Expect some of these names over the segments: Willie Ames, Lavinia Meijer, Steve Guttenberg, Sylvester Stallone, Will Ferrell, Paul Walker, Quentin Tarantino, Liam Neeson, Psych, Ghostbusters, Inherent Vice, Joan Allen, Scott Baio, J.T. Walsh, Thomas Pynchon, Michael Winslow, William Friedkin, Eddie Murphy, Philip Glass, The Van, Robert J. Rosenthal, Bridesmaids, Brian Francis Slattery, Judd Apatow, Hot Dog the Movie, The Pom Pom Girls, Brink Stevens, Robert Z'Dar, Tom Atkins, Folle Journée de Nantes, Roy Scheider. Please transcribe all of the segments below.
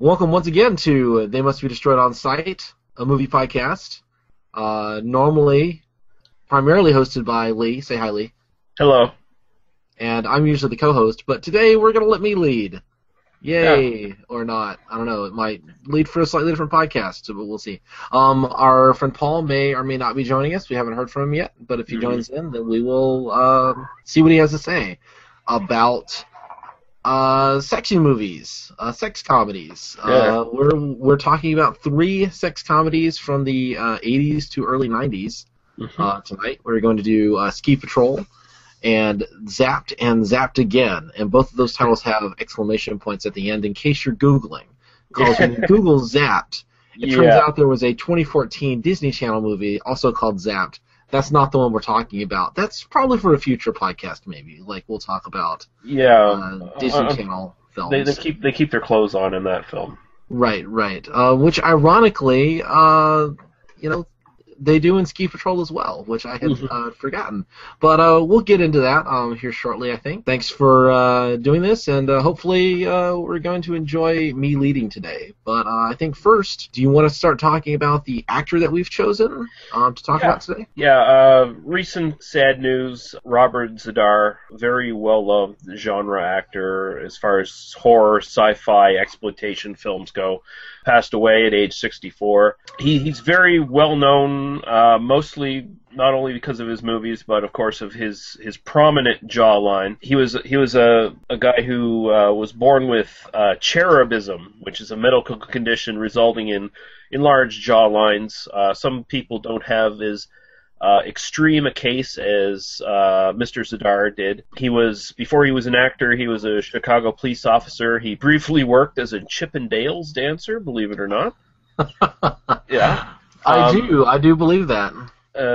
Welcome once again to They Must Be Destroyed on Sight, a movie podcast, primarily hosted by Lee. Say hi, Lee. Hello. And I'm usually the co-host, but today we're going to let me lead. Yay, yeah. Or not. I don't know. It might lead for a slightly different podcast, but we'll see. Our friend Paul may or may not be joining us. We haven't heard from him yet, but if he joins in, then we will see what he has to say about sexy movies, sex comedies. Yeah. We're talking about three sex comedies from the 80s to early 90s tonight. We're going to do Ski Patrol and Zapped and Zapped Again, and both of those titles have exclamation points at the end in case you're Googling. Because when you Google Zapped, it turns out there was a 2014 Disney Channel movie also called Zapped. That's not the one we're talking about. That's probably for a future podcast, maybe. Like, we'll talk about Disney Channel films. They keep their clothes on in that film. Right. Which, ironically, they do in Ski Patrol as well, which I had forgotten. But we'll get into that here shortly, I think. Thanks for doing this, and hopefully we're going to enjoy me leading today. But I think first, do you want to start talking about the actor that we've chosen to talk about today? Yeah, recent sad news, Robert Z'Dar, very well-loved genre actor as far as horror, sci-fi, exploitation films go, passed away at age 64. He's very well-known, mostly not only because of his movies, but of course of his prominent jawline. He was a guy who was born with cherubism, which is a medical condition resulting in enlarged jawlines. Some people don't have as extreme a case as Mr. Z'Dar did. Before he was an actor, he was a Chicago police officer. He briefly worked as a Chippendales dancer, believe it or not. Yeah. I do believe that.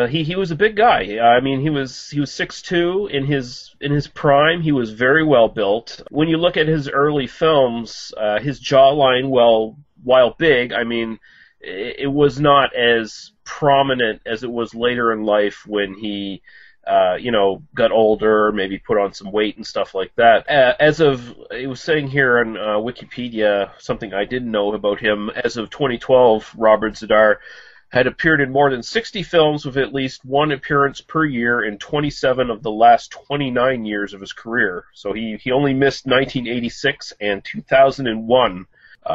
He was a big guy. I mean, he was 6'2". In his prime, he was very well built. When you look at his early films, his jawline, while big, I mean, it was not as prominent as it was later in life when he got older, maybe put on some weight and stuff like that. It was saying here on Wikipedia, something I didn't know about him, as of 2012, Robert Z'Dar had appeared in more than 60 films with at least one appearance per year in 27 of the last 29 years of his career. So he only missed 1986 and 2001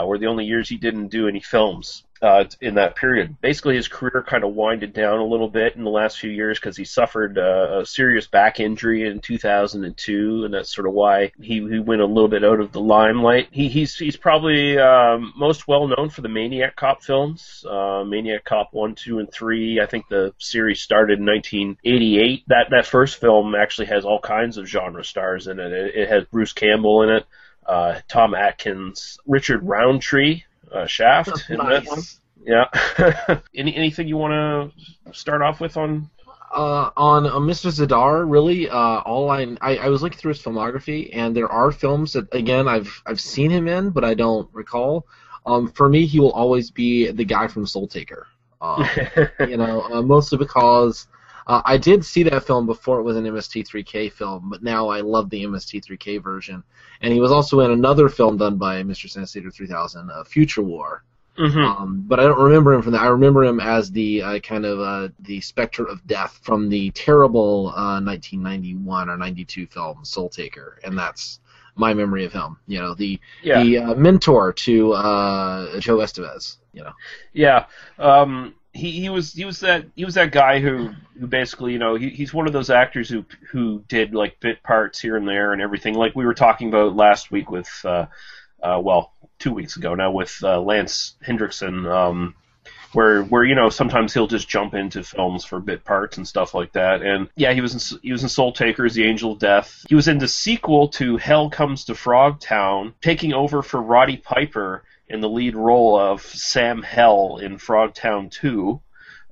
were the only years he didn't do any films in that period. Basically, his career kind of winded down a little bit in the last few years because he suffered a serious back injury in 2002, and that's sort of why he went a little bit out of the limelight. He's probably most well-known for the Maniac Cop films, Maniac Cop 1, 2, and 3. I think the series started in 1988. That first film actually has all kinds of genre stars in it. It has Bruce Campbell in it, Tom Atkins, Richard Roundtree, Shaft. Nice. Yeah. Anything you want to start off with on Mr. Z'Dar? Really, I was looking through his filmography, and there are films that again I've seen him in, but I don't recall. For me, he will always be the guy from Soul Taker. Mostly because I did see that film before it was an MST3K film, but now I love the MST3K version. And he was also in another film done by Mr. Sinister 3000, Future War. But I don't remember him from that. I remember him as the the specter of death from the terrible 1991 or 92 film Soul Taker, and that's my memory of him. You know, the mentor to Joe Estevez. You know. Yeah. He was that guy who basically, he's one of those actors who did like bit parts here and there and everything, like we were talking about last week with 2 weeks ago now with Lance Hendrickson. where you know, sometimes he'll just jump into films for bit parts and stuff like that. And yeah, he was in Soul Takers, The Angel of Death. He was in the sequel to Hell Comes to Frogtown, taking over for Roddy Piper in the lead role of Sam Hell in Frogtown 2.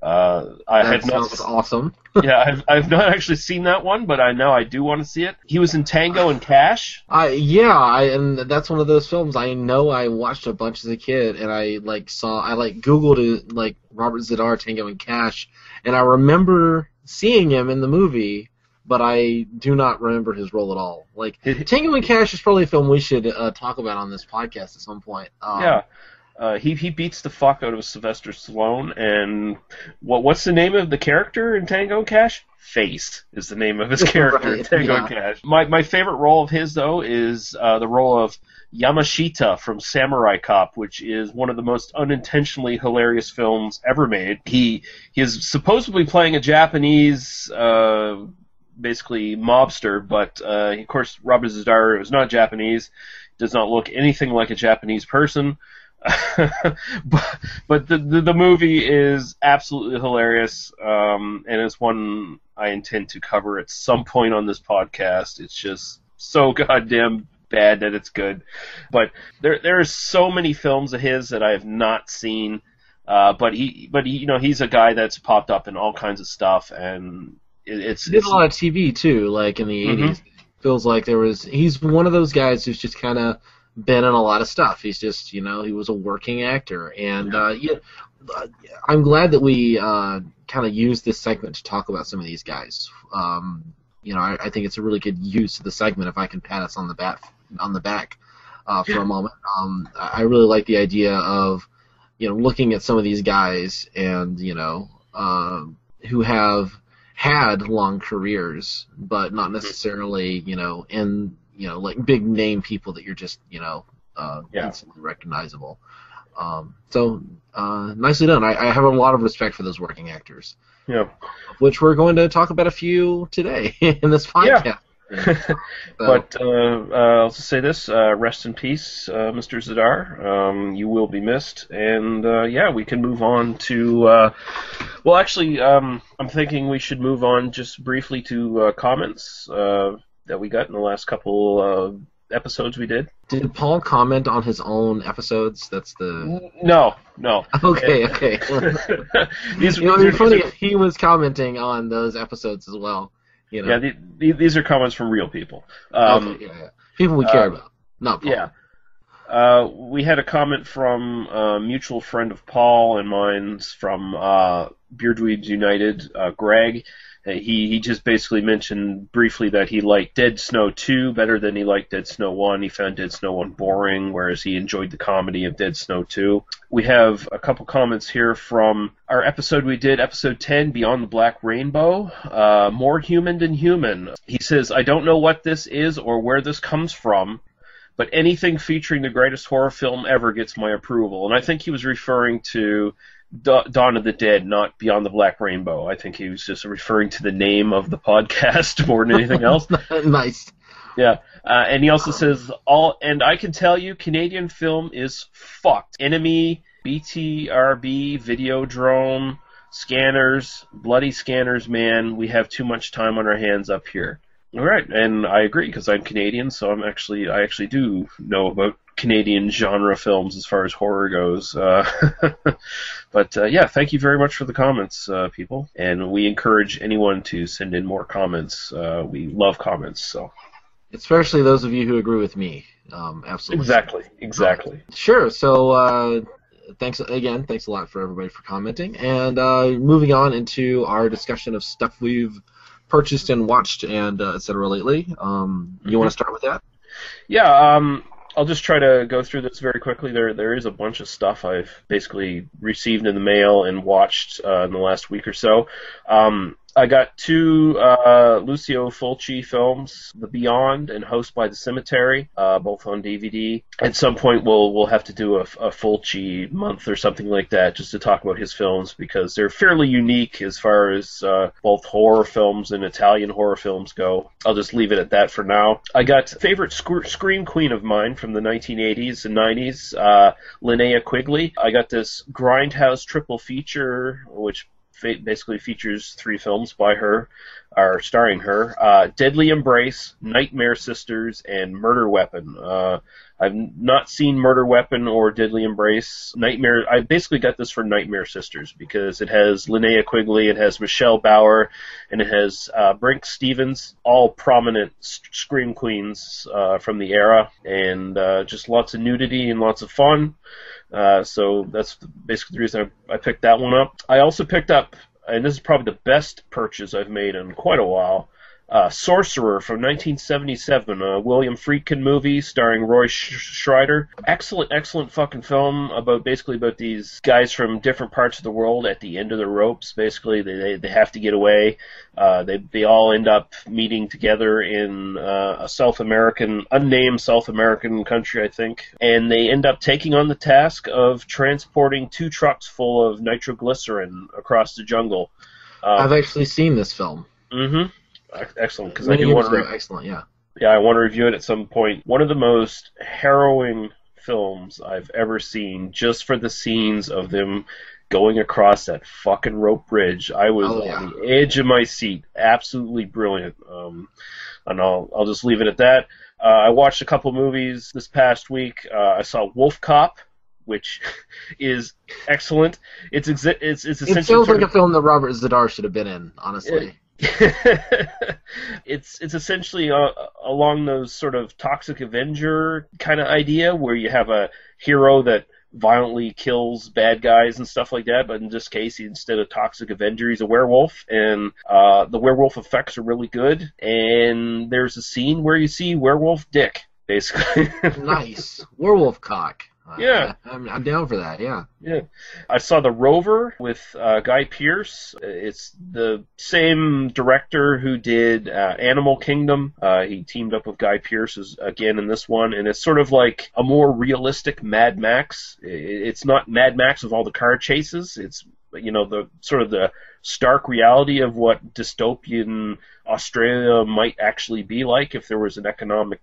That sounds awesome. Yeah, I've not actually seen that one, but I know I do want to see it. He was in Tango and Cash. And that's one of those films I know I watched a bunch as a kid, and I Googled it, like Robert Z'Dar, Tango and Cash, and I remember seeing him in the movie, but I do not remember his role at all. Like Tango and Cash is probably a film we should talk about on this podcast at some point. Yeah. He beats the fuck out of Sylvester Stallone, and what's the name of the character in Tango and Cash? Face is the name of his character in Tango and Cash. My favorite role of his, though, is the role of Yamashita from Samurai Cop, which is one of the most unintentionally hilarious films ever made. He is supposedly playing a Japanese... basically mobster, but of course Robert Z'Dar is not Japanese, does not look anything like a Japanese person. But the movie is absolutely hilarious, and it's one I intend to cover at some point on this podcast. It's just so goddamn bad that it's good. But there are so many films of his that I have not seen. But he, you know, he's a guy that's popped up in all kinds of stuff, and he did a lot of TV too, like in the 80s. Feels like he's one of those guys who's just kind of been in a lot of stuff. He's just, you know, he was a working actor, and I'm glad that we kind of used this segment to talk about some of these guys. You know, I think it's a really good use of the segment. If I can pat us on the back for a moment, I really like the idea of, you know, looking at some of these guys and, you know, who have had long careers, but not necessarily, you know, in, you know, like big name people that you're just, you know, instantly recognizable. So nicely done. I have a lot of respect for those working actors. Yeah. Which we're going to talk about a few today in this podcast. Yeah. So. But I'll just say this: rest in peace, Mr. Z'Dar. You will be missed. And we can move on to. I'm thinking we should move on just briefly to comments that we got in the last couple episodes we did. Did Paul comment on his own episodes? That's the... No. Okay. It would be funny if he was commenting on those episodes as well. You know? Yeah, these are comments from real people. People we care about, not Paul. Yeah. We had a comment from a mutual friend of Paul and mine's from Beardweebs United, Greg. He just basically mentioned briefly that he liked Dead Snow 2 better than he liked Dead Snow 1. He found Dead Snow 1 boring, whereas he enjoyed the comedy of Dead Snow 2. We have a couple comments here from our episode we did, episode 10, Beyond the Black Rainbow, More Human Than Human. He says, I don't know what this is or where this comes from, but anything featuring the greatest horror film ever gets my approval. And I think he was referring to Dawn of the Dead, not Beyond the Black Rainbow. I think he was just referring to the name of the podcast more than anything else. Nice. Yeah. And he also says, and I can tell you, Canadian film is fucked. Enemy, BTRB, Videodrome, Scanners, bloody Scanners, man. We have too much time on our hands up here. All right, and I agree, because I'm Canadian, so I actually do know about Canadian genre films as far as horror goes. But thank you very much for the comments, people. And we encourage anyone to send in more comments. We love comments, so. Especially those of you who agree with me, absolutely. Exactly. Sure. So thanks a lot for everybody for commenting, and moving on into our discussion of stuff we've purchased and watched and et cetera lately. You want to start with that? Yeah, I'll just try to go through this very quickly. There is a bunch of stuff I've basically received in the mail and watched in the last week or so. I got two Lucio Fulci films, The Beyond and Host by the Cemetery, both on DVD. At some point, we'll have to do a Fulci month or something like that, just to talk about his films, because they're fairly unique as far as both horror films and Italian horror films go. I'll just leave it at that for now. I got favorite scream queen of mine from the 1980s and 90s, Linnea Quigley. I got this Grindhouse triple feature, which basically features three films by her, or starring her, Deadly Embrace, Nightmare Sisters, and Murder Weapon. I've not seen Murder Weapon or Deadly Embrace. Nightmare, I basically got this for Nightmare Sisters because it has Linnea Quigley, it has Michelle Bauer, and it has Brink Stevens, all prominent scream queens from the era, and just lots of nudity and lots of fun. So that's basically the reason I picked that one up. I also picked up, and this is probably the best purchase I've made in quite a while, Sorcerer from 1977, a William Friedkin movie starring Roy Scheider. Excellent fucking film about these guys from different parts of the world at the end of the ropes. Basically, they have to get away. They all end up meeting together in a unnamed South American country, I think, and they end up taking on the task of transporting 2 trucks full of nitroglycerin across the jungle. I've actually seen this film. Mm-hmm. Excellent, because I do want to. Excellent, yeah. Yeah, I want to review it at some point. One of the most harrowing films I've ever seen, just for the scenes of them going across that fucking rope bridge. I was on the edge of my seat. Absolutely brilliant. And I'll just leave it at that. I watched a couple movies this past week. I saw Wolf Cop, which is excellent. It's essentially. It feels like a film that Robert Z'Dar should have been in, honestly. It's essentially along those sort of Toxic Avenger kind of idea where you have a hero that violently kills bad guys and stuff like that, but in this case, instead of Toxic Avenger, he's a werewolf, and the werewolf effects are really good, and there's a scene where you see werewolf dick, basically. Nice. Werewolf cock. Yeah. I'm down for that, yeah. Yeah. I saw The Rover with Guy Pearce. It's the same director who did Animal Kingdom. He teamed up with Guy Pearce again in this one, and it's sort of like a more realistic Mad Max. It's not Mad Max with all the car chases. It's, you know, the sort of the stark reality of what dystopian Australia might actually be like if there was an economic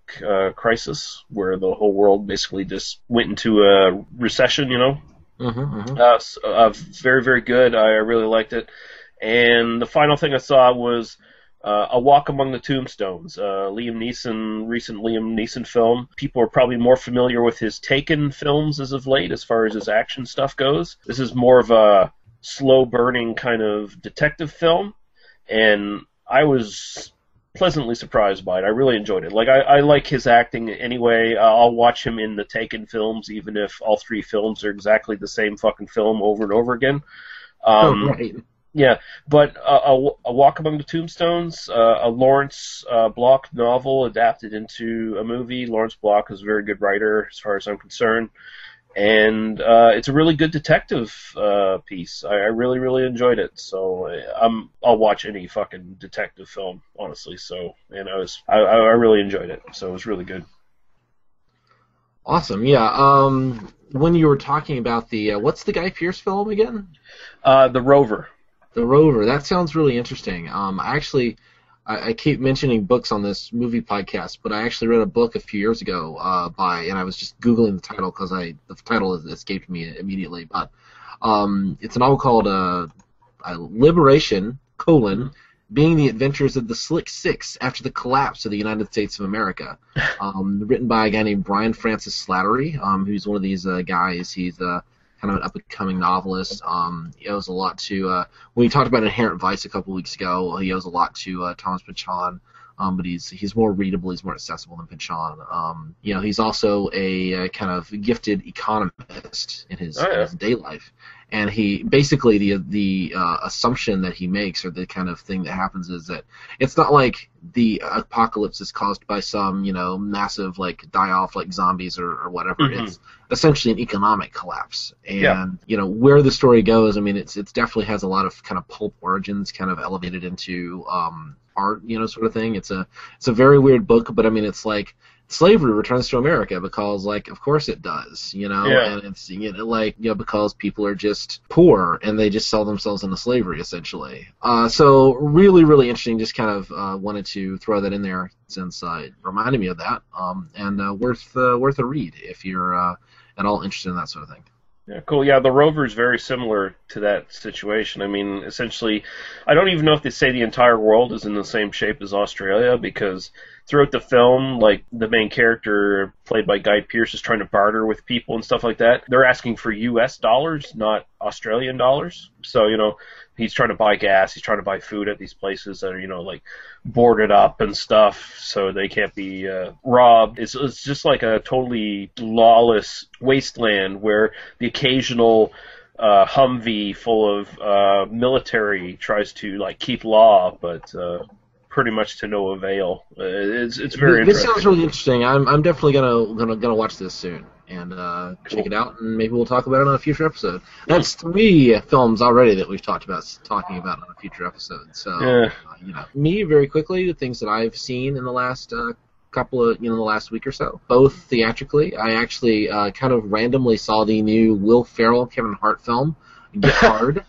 crisis where the whole world basically just went into a recession, you know. Very, very good. I really liked it. And the final thing I saw was A Walk Among the Tombstones, recent Liam Neeson film. People are probably more familiar with his Taken films as of late as far as his action stuff goes. This is more of a slow-burning kind of detective film, and I was pleasantly surprised by it. I really enjoyed it. Like, I like his acting anyway. I'll watch him in the Taken films, even if all 3 films are exactly the same fucking film over and over again. Right. Yeah, but A Walk Among the Tombstones, a Lawrence Block novel adapted into a movie. Lawrence Block is a very good writer, as far as I'm concerned. And it's a really good detective piece. I really, really enjoyed it. So I'll watch any fucking detective film, honestly. So, and I really enjoyed it. So it was really good. Awesome, yeah. When you were talking about the what's the Guy Pearce film again? The Rover. The Rover. That sounds really interesting. I keep mentioning books on this movie podcast, but I actually read a book a few years ago and I was just Googling the title because the title escaped me immediately, but it's a novel called Liberation, Being the Adventures of the Slick Six After the Collapse of the United States of America, written by a guy named Brian Francis Slattery, who's one of these guys. He's kind of an up-and-coming novelist. He owes a lot to... when he talked about Inherent Vice a couple weeks ago, he owes a lot to Thomas Pynchon, but he's more readable, he's more accessible than Pynchon. You know, he's also a kind of gifted economist in his day life. And he basically the assumption that he makes, or the kind of thing that happens, is that it's not like the apocalypse is caused by some, you know, massive like die-off like zombies or whatever. Mm-hmm. It's essentially an economic collapse. And yeah. you know where the story goes. I mean, it definitely has a lot of kind of pulp origins, kind of elevated into art, you know, sort of thing. It's a very weird book, but I mean, it's like. Slavery returns to America because, like, of course it does, you know, yeah. and it's, you know, like, you know, because people are just poor and they just sell themselves into slavery, essentially. So really, really interesting. Just kind of wanted to throw that in there since it reminded me of that, and worth a read if you're at all interested in that sort of thing. Yeah, cool. Yeah, the Rover's very similar to that situation. I mean, essentially, I don't even know if they say the entire world is in the same shape as Australia, because throughout the film, like, the main character, played by Guy Pearce, is trying to barter with people and stuff like that. They're asking for U.S. dollars, not Australian dollars. So, you know, he's trying to buy gas, he's trying to buy food at these places that are, you know, like, boarded up and stuff, so they can't be robbed. It's just like a totally lawless wasteland where the occasional Humvee full of military tries to, like, keep law, but... pretty much to no avail. It's very interesting. This sounds really interesting. I'm definitely gonna watch this soon and cool. check it out, and maybe we'll talk about it on a future episode. That's 3 films already that we've talking about on a future episode. So yeah. You know, me very quickly the things that I've seen in the last couple of the last week or so, both theatrically. I actually kind of randomly saw the new Will Ferrell Kevin Hart film Get Hard,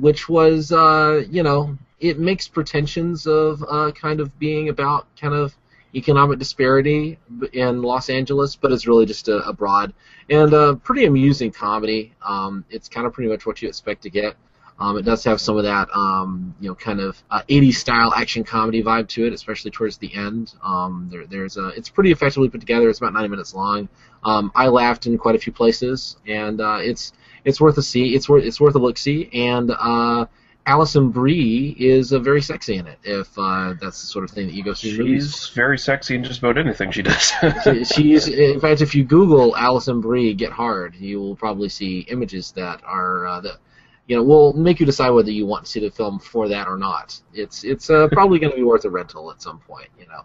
which was you know. It makes pretensions of kind of being about kind of economic disparity in Los Angeles, but it's really just a broad and pretty amusing comedy. It's kind of pretty much what you expect to get. It does have some of that, you know, kind of 80s style action comedy vibe to it, especially towards the end. It's pretty effectively put together. It's about 90 minutes long. I laughed in quite a few places, and it's worth a see. It's worth a look see, and. Alison Brie is very sexy in it, if that's the sort of thing that you go through. She's very sexy in just about anything she does. she's, in fact, if you Google Alison Brie Get Hard, you will probably see images that are that you know will make you decide whether you want to see the film for that or not. It's probably going to be worth a rental at some point. You know,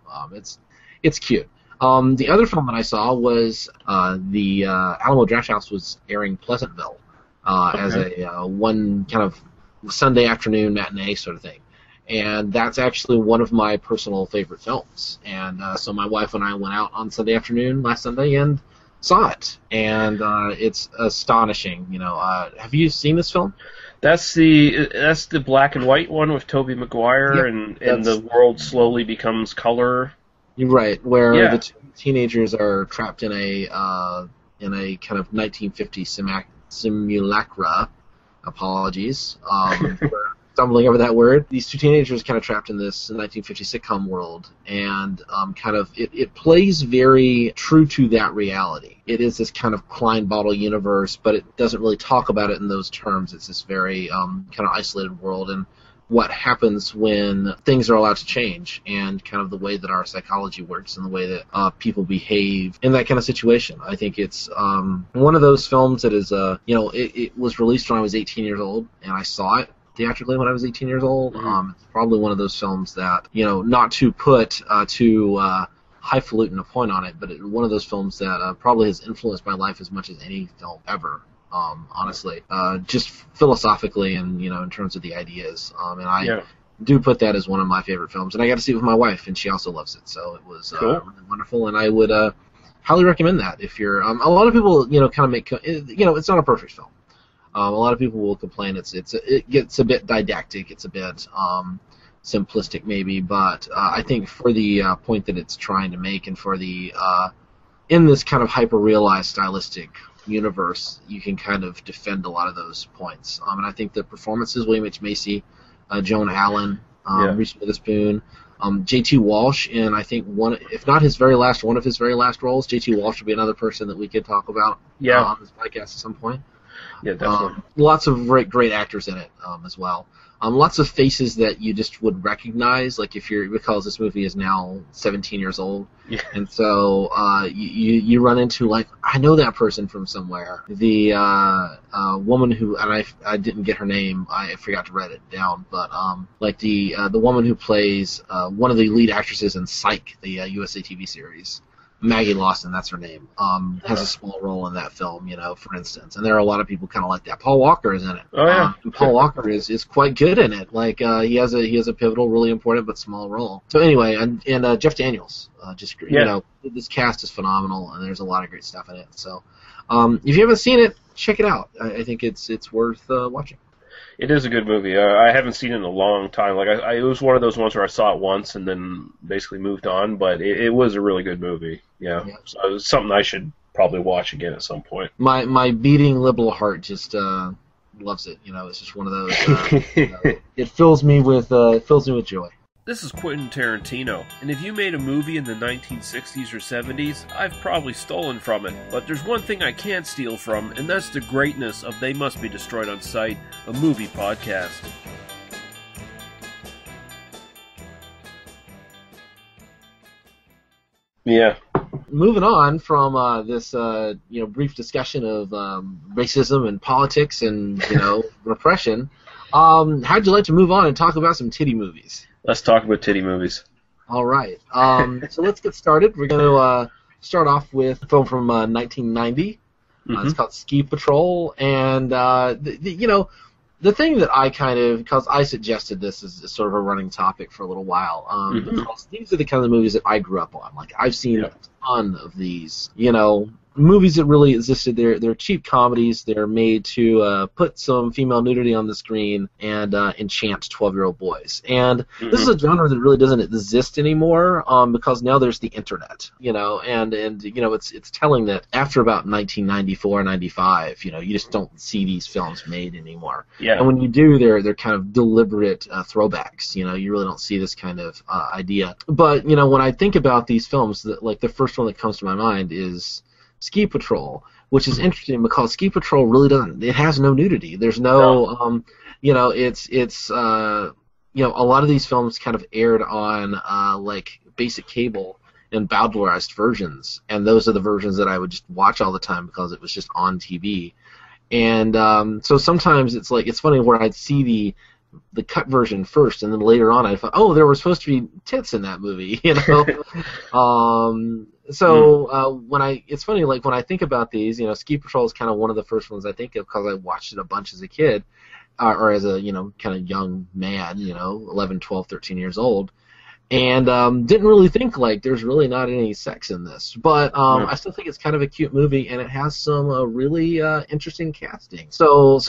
it's cute. The other film that I saw was the Alamo Drafthouse was airing Pleasantville as a one kind of Sunday afternoon matinee sort of thing, and that's actually one of my personal favorite films. And so my wife and I went out on Sunday afternoon last Sunday and saw it, and it's astonishing. You know, have you seen this film? That's the black and white one with Tobey Maguire, yeah, and the world slowly becomes color. You're right, where yeah. the teenagers are trapped in a kind of 1950s simulacra. Apologies for stumbling over that word. These two teenagers kind of trapped in this 1950s sitcom world, and kind of it plays very true to that reality. It is this kind of Klein bottle universe, but it doesn't really talk about it in those terms. It's this very kind of isolated world, and what happens when things are allowed to change, and kind of the way that our psychology works and the way that people behave in that kind of situation. I think it's one of those films that is, you know, it was released when I was 18 years old, and I saw it theatrically when I was 18 years old. Mm-hmm. It's probably one of those films that, you know, not to put too highfalutin a point on it, but one of those films that probably has influenced my life as much as any film ever. Honestly, just philosophically and, you know, in terms of the ideas. And I yeah. do put that as one of my favorite films. And I got to see it with my wife, and she also loves it. So it was cool. Really wonderful, and I would highly recommend that if you're – a lot of people, you know, kind of make – you know, it's not a perfect film. A lot of people will complain. It gets a bit didactic. It's a bit simplistic maybe. But I think for the point that it's trying to make, and for the in this kind of hyper-realized stylistic – universe, you can kind of defend a lot of those points. And I think the performances, William H. Macy, Joan Allen, yeah. Reese Witherspoon, J.T. Walsh, and I think one, if not his very last, one of his very last roles, J.T. Walsh would be another person that we could talk about yeah. On this podcast at some point. Yeah, definitely. Lots of great actors in it as well. Lots of faces that you just would recognize, like if you're, because this movie is now 17 years old, yeah. And so you run into, like, I know that person from somewhere. The woman who, and I didn't get her name, I forgot to write it down, but like the woman who plays one of the lead actresses in Psych, the USA TV series. Maggie Lawson, that's her name, has a small role in that film, you know, for instance. And there are a lot of people kind of like that. Paul Walker is in it. Oh, yeah. And Paul Walker is quite good in it. Like, he has a pivotal, really important, but small role. So anyway, and Jeff Daniels. You know, this cast is phenomenal, and there's a lot of great stuff in it. So if you haven't seen it, check it out. I think it's worth watching. It is a good movie. I haven't seen it in a long time. Like it was one of those ones where I saw it once and then basically moved on. But it was a really good movie. Yeah, yeah. So it was something I should probably watch again at some point. My beating liberal heart just loves it. You know, it's just one of those. You know, it fills me with joy. This is Quentin Tarantino, and if you made a movie in the 1960s or 70s, I've probably stolen from it. But there's one thing I can't steal from, and that's the greatness of They Must Be Destroyed on Sight, a movie podcast. Yeah. Moving on from this, you know, brief discussion of racism and politics and, you know, repression. How'd you like to move on and talk about some titty movies? Let's talk about titty movies. All right. So let's get started. We're going to start off with a film from 1990. It's called Ski Patrol. And, you know, the thing that I kind of, because I suggested this as sort of a running topic for a little while, because these are the kind of movies that I grew up on. Like, I've seen a ton of these, you know, movies that really existed. They're cheap comedies. They're made to put some female nudity on the screen and enchant 12-year-old boys. And this is a genre that really doesn't exist anymore because now there's the internet, you know, and you know, it's telling that after about 1994, 95, you know, you just don't see these films made anymore. Yeah. And when you do, they're kind of deliberate throwbacks. You know, you really don't see this kind of idea. But, you know, when I think about these films, like the first one that comes to my mind is Ski Patrol, which is interesting because Ski Patrol really doesn't. It has no nudity. There's no, you know, it's you know, a lot of these films kind of aired on like basic cable and bowdlerized versions, and those are the versions that I would just watch all the time because it was just on TV. And so sometimes it's like, it's funny where I'd see the cut version first, and then later on I thought, oh, there were supposed to be tits in that movie, you know. So it's funny, like when I think about these, you know, Ski Patrol is kind of one of the first ones I think of because I watched it a bunch as a kid, or as a, you know, kind of young man, you know, 11, 12, 13 years old, and didn't really think like there's really not any sex in this, but I still think it's kind of a cute movie, and it has some really interesting casting. So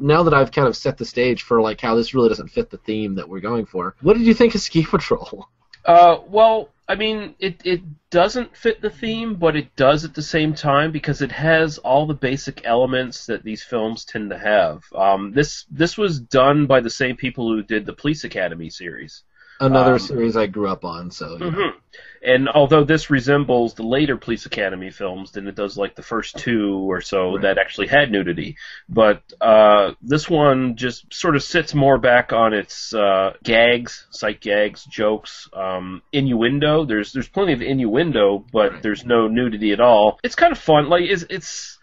now that I've kind of set the stage for like how this really doesn't fit the theme that we're going for, what did you think of Ski Patrol? Well, I mean, it doesn't fit the theme, but it does at the same time because it has all the basic elements that these films tend to have. This was done by the same people who did the Police Academy series. Another series I grew up on, so. You know. And although this resembles the later Police Academy films than it does like the first two or so that actually had nudity, but this one just sort of sits more back on its gags, sight gags, jokes, innuendo. There's plenty of innuendo, but there's no nudity at all. It's kind of fun. Like it's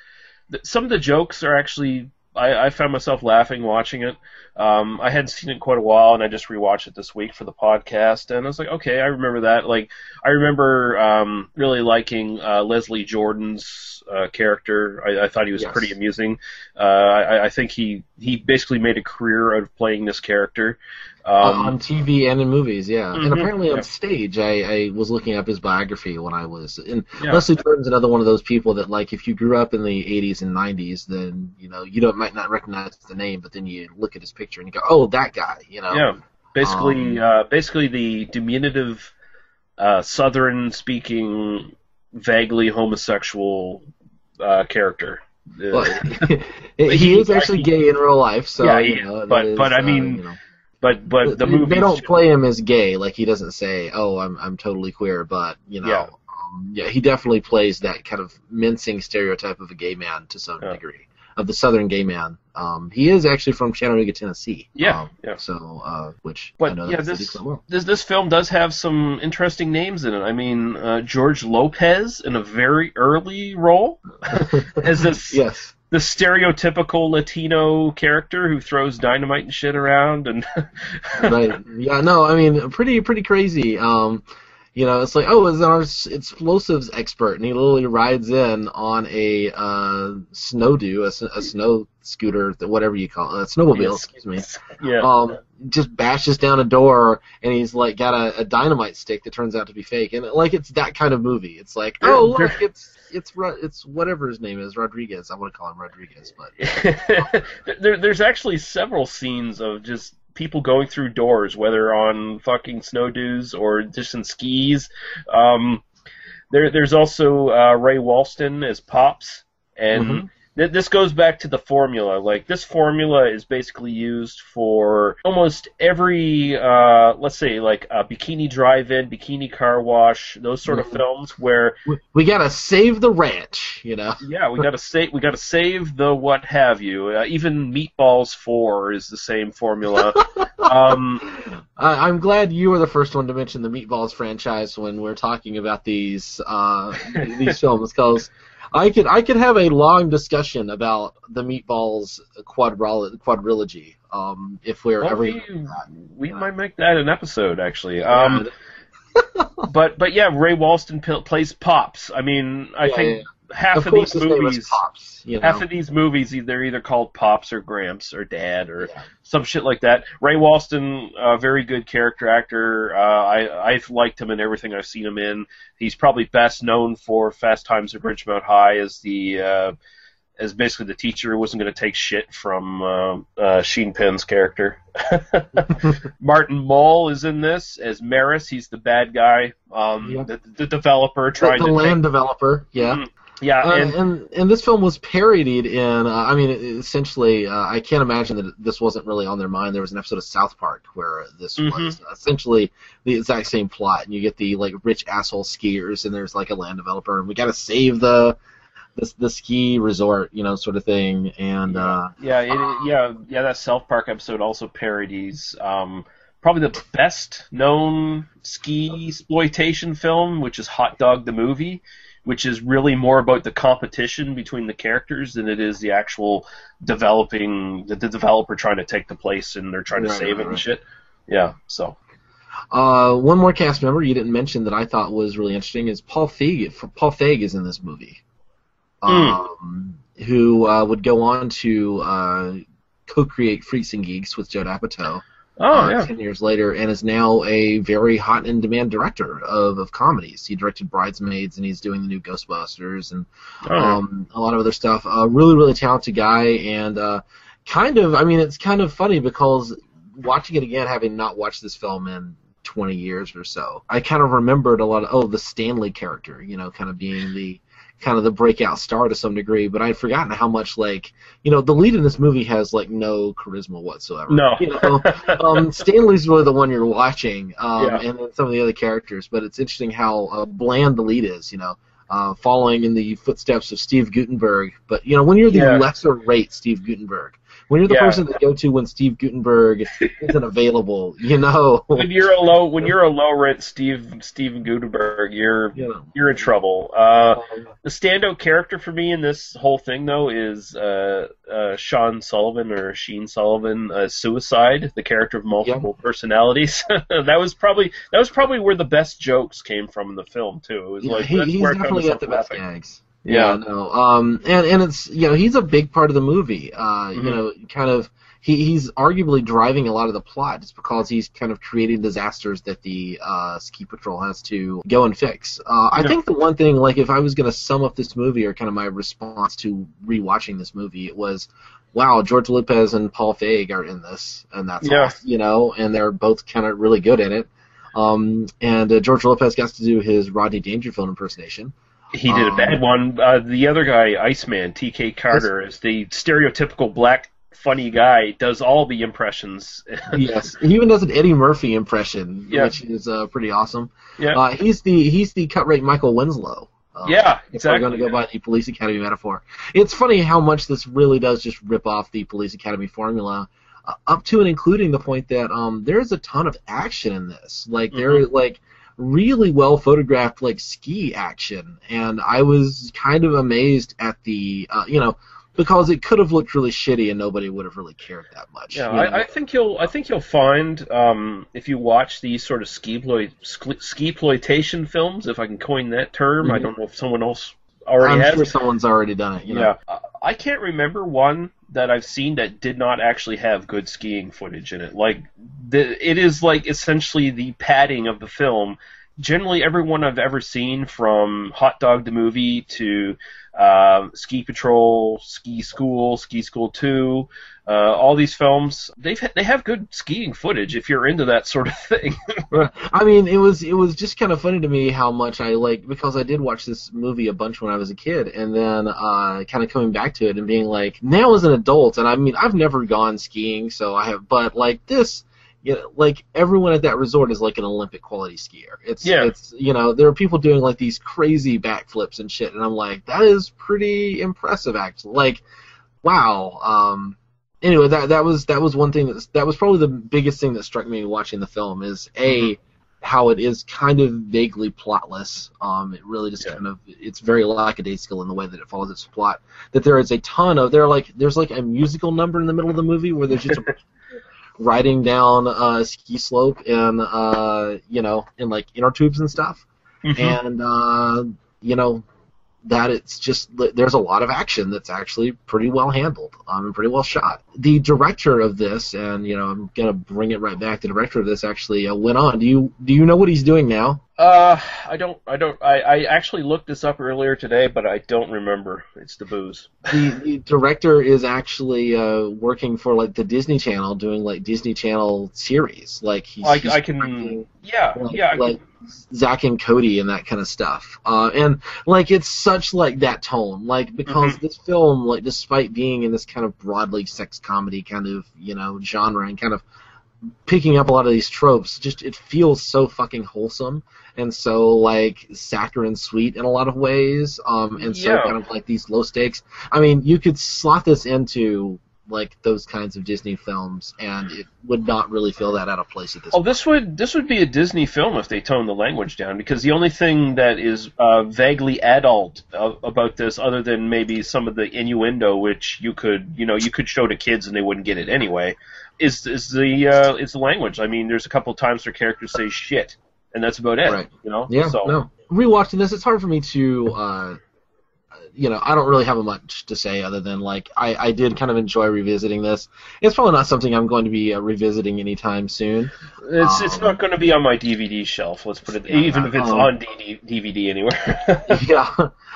some of the jokes are actually. I found myself laughing watching it. I hadn't seen it in quite a while, and I just rewatched it this week for the podcast, and I was like, okay, I remember that. Like, I remember really liking Leslie Jordan's character. I thought he was pretty amusing. I think he basically made a career out of playing this character. On TV and in movies, yeah. And apparently on stage, I was looking up his biography when I was. And Leslie Jordan's another one of those people that, like, if you grew up in the 80s and 90s, then, you know, you might not recognize the name, but then you look at his picture and you go, oh, that guy, you know. Yeah, basically the diminutive, Southern-speaking, vaguely homosexual character. Well, he is actually gay in real life, so. Yeah, you know, but I mean. You know, But the movie they don't play him as gay. Like, he doesn't say, "Oh, I'm totally queer," but you know, he definitely plays that kind of mincing stereotype of a gay man to some degree. of the Southern Gay Man. He is actually from Chattanooga, Tennessee. Yeah. So, which but I know yeah, this film does have some interesting names in it. I mean, George Lopez in a very early role as this the stereotypical Latino character who throws dynamite and shit around and. Right. Yeah. No. I mean, pretty crazy. You know, it's like, oh, it's our explosives expert, and he literally rides in on a snowdoo, a snow scooter, whatever you call it, a snowmobile, excuse me. Yeah. Just bashes down a door, and he's like got a dynamite stick that turns out to be fake, and like it's that kind of movie. It's like, oh, look, it's whatever his name is, Rodriguez. I want to call him Rodriguez, but there's actually several scenes of just. People going through doors, whether on fucking snowdoos or just in skis. There's also Ray Walston as Pops, and this goes back to the formula. Like, this formula is basically used for almost every, let's say, like a Bikini Drive-In, Bikini Car Wash, those sort of films where we gotta save the ranch, you know. Yeah, we gotta save the what have you. Even Meatballs 4 is the same formula. I'm glad you were the first one to mention the Meatballs franchise when we're talking about these films, because I could have a long discussion about the Meatballs quadrilogy. If we're well, ever we might make that an episode actually. But yeah, Ray Walston plays Pops. I mean, I think half of these movies, Pops, you know? Half of these movies, they're either called Pops or Gramps or Dad or some shit like that. Ray Walston, a very good character actor. I've liked him in everything I've seen him in. He's probably best known for Fast Times at Ridgemont High as the as basically the teacher who wasn't going to take shit from Sheen Penn's character. Martin Mull is in this as Maris. He's the bad guy, the developer trying to land developer. Yeah. Yeah, and this film was parodied in, I mean, essentially, I can't imagine that this wasn't really on their mind. There was an episode of South Park where this was essentially the exact same plot, and you get the, like, rich asshole skiers, and there's, like, a land developer, and we gotta save the ski resort, you know, sort of thing, and... that South Park episode also parodies, probably the best known ski exploitation film, which is Hot Dog the Movie, which is really more about the competition between the characters than it is the actual the developer trying to take the place and they're trying to save it and shit. Yeah, so. One more cast member you didn't mention that I thought was really interesting is Paul Feig. Paul Feig is in this movie, who would go on to co-create Freaks and Geeks with Judd Apatow 10 years later, and is now a very hot and in-demand director of comedies. He directed Bridesmaids, and he's doing the new Ghostbusters, and a lot of other stuff. Really talented guy, and it's kind of funny because watching it again, having not watched this film in 20 years or so, I kind of remembered a lot of the Stanley character, you know, kind of being the breakout star to some degree, but I'd forgotten how much, like, you know, the lead in this movie has, like, no charisma whatsoever. No. You know? Stanley's really the one you're watching, and then some of the other characters, but it's interesting how bland the lead is, you know, following in the footsteps of Steve Guttenberg. But, you know, when you're the lesser rate Steve Guttenberg, when you're the person to go to when Steve Guttenberg isn't available, you know. When you're a low rent Steven Guttenberg, you're in trouble. The standout character for me in this whole thing though is Sheen Sullivan, Suicide, the character of multiple personalities. that was probably where the best jokes came from in the film too. It was he's definitely got the best gags. Yeah, no. And it's, you know, he's a big part of the movie. You know, kind of he's arguably driving a lot of the plot just because he's kind of creating disasters that the ski patrol has to go and fix. I think the one thing, like, if I was going to sum up this movie or kind of my response to rewatching this movie, it was, wow, George Lopez and Paul Feig are in this, and that's awesome, you know, and they're both kind of really good in it. And George Lopez gets to do his Rodney Dangerfield impersonation. He did a bad one. The other guy, Iceman, T.K. Carter, is the stereotypical black funny guy. Does all the impressions. He even does an Eddie Murphy impression, which is pretty awesome. He's the cut rate Michael Winslow Yeah, exactly. If we're going to go by the Police Academy metaphor. It's funny how much this really does just rip off the Police Academy formula, up to and including the point that there is a ton of action in this. Like, there is, like, really well photographed, like, ski action. And I was kind of amazed at the, you know, because it could have looked really shitty and nobody would have really cared that much. Yeah, you know? I think you'll find if you watch these sort of ski-ploitation films, if I can coin that term. I don't know if someone else already has. I'm sure someone's already done it. You know? Yeah, I can't remember one that I've seen that did not actually have good skiing footage in it. Like, it is like essentially the padding of the film. Generally, everyone I've ever seen, from Hot Dog the Movie to Ski Patrol, Ski School 2, all these films, they have good skiing footage if you're into that sort of thing. I mean, it was just kind of funny to me how much I like, because I did watch this movie a bunch when I was a kid, and then kind of coming back to it and being like, now as an adult, and I mean, I've never gone skiing, so I have, but like this. You know, like, everyone at that resort is like an Olympic quality skier. It's you know, there are people doing like these crazy backflips and shit, and I'm like, that is pretty impressive, actually. Like, wow. Anyway, that was one thing that was probably the biggest thing that struck me watching the film is how it is kind of vaguely plotless. It really just kind of, it's very lackadaisical in the way that it follows its plot. That there is a ton of there's like a musical number in the middle of the movie where there's just a riding down a ski slope in, you know, in, like, inner tubes and stuff. And, you know, that it's just, there's a lot of action that's actually pretty well handled and pretty well shot. The director of this, and, you know, I'm going to bring it right back, the director of this actually went on. Do you know what he's doing now? I actually looked this up earlier today, but I don't remember. It's the booze. The director is actually working for, like, the Disney Channel, doing, like, Disney Channel series. Like, he's Zack and Cody and that kind of stuff. And, like, it's such, like, that tone. Like, because this film, like, despite being in this kind of broadly sex comedy kind of, you know, genre and kind of picking up a lot of these tropes, just it feels so fucking wholesome and so, like, saccharine sweet in a lot of ways, and so kind of like these low stakes. I mean, you could slot this into, like, those kinds of Disney films, and it would not really feel that out of place at this point. This would be a Disney film if they toned the language down, because the only thing that is vaguely adult about this, other than maybe some of the innuendo, which you could show to kids and they wouldn't get it anyway, is the language. I mean, there's a couple times where characters say shit, and that's about it. Right. You know. Yeah. So. No. Rewatching this, it's hard for me to. You know, I don't really have much to say other than, like, I did kind of enjoy revisiting this. It's probably not something I'm going to be revisiting anytime soon. It's not going to be on my DVD shelf, let's put it there, even if it's on DVD anywhere. Yeah.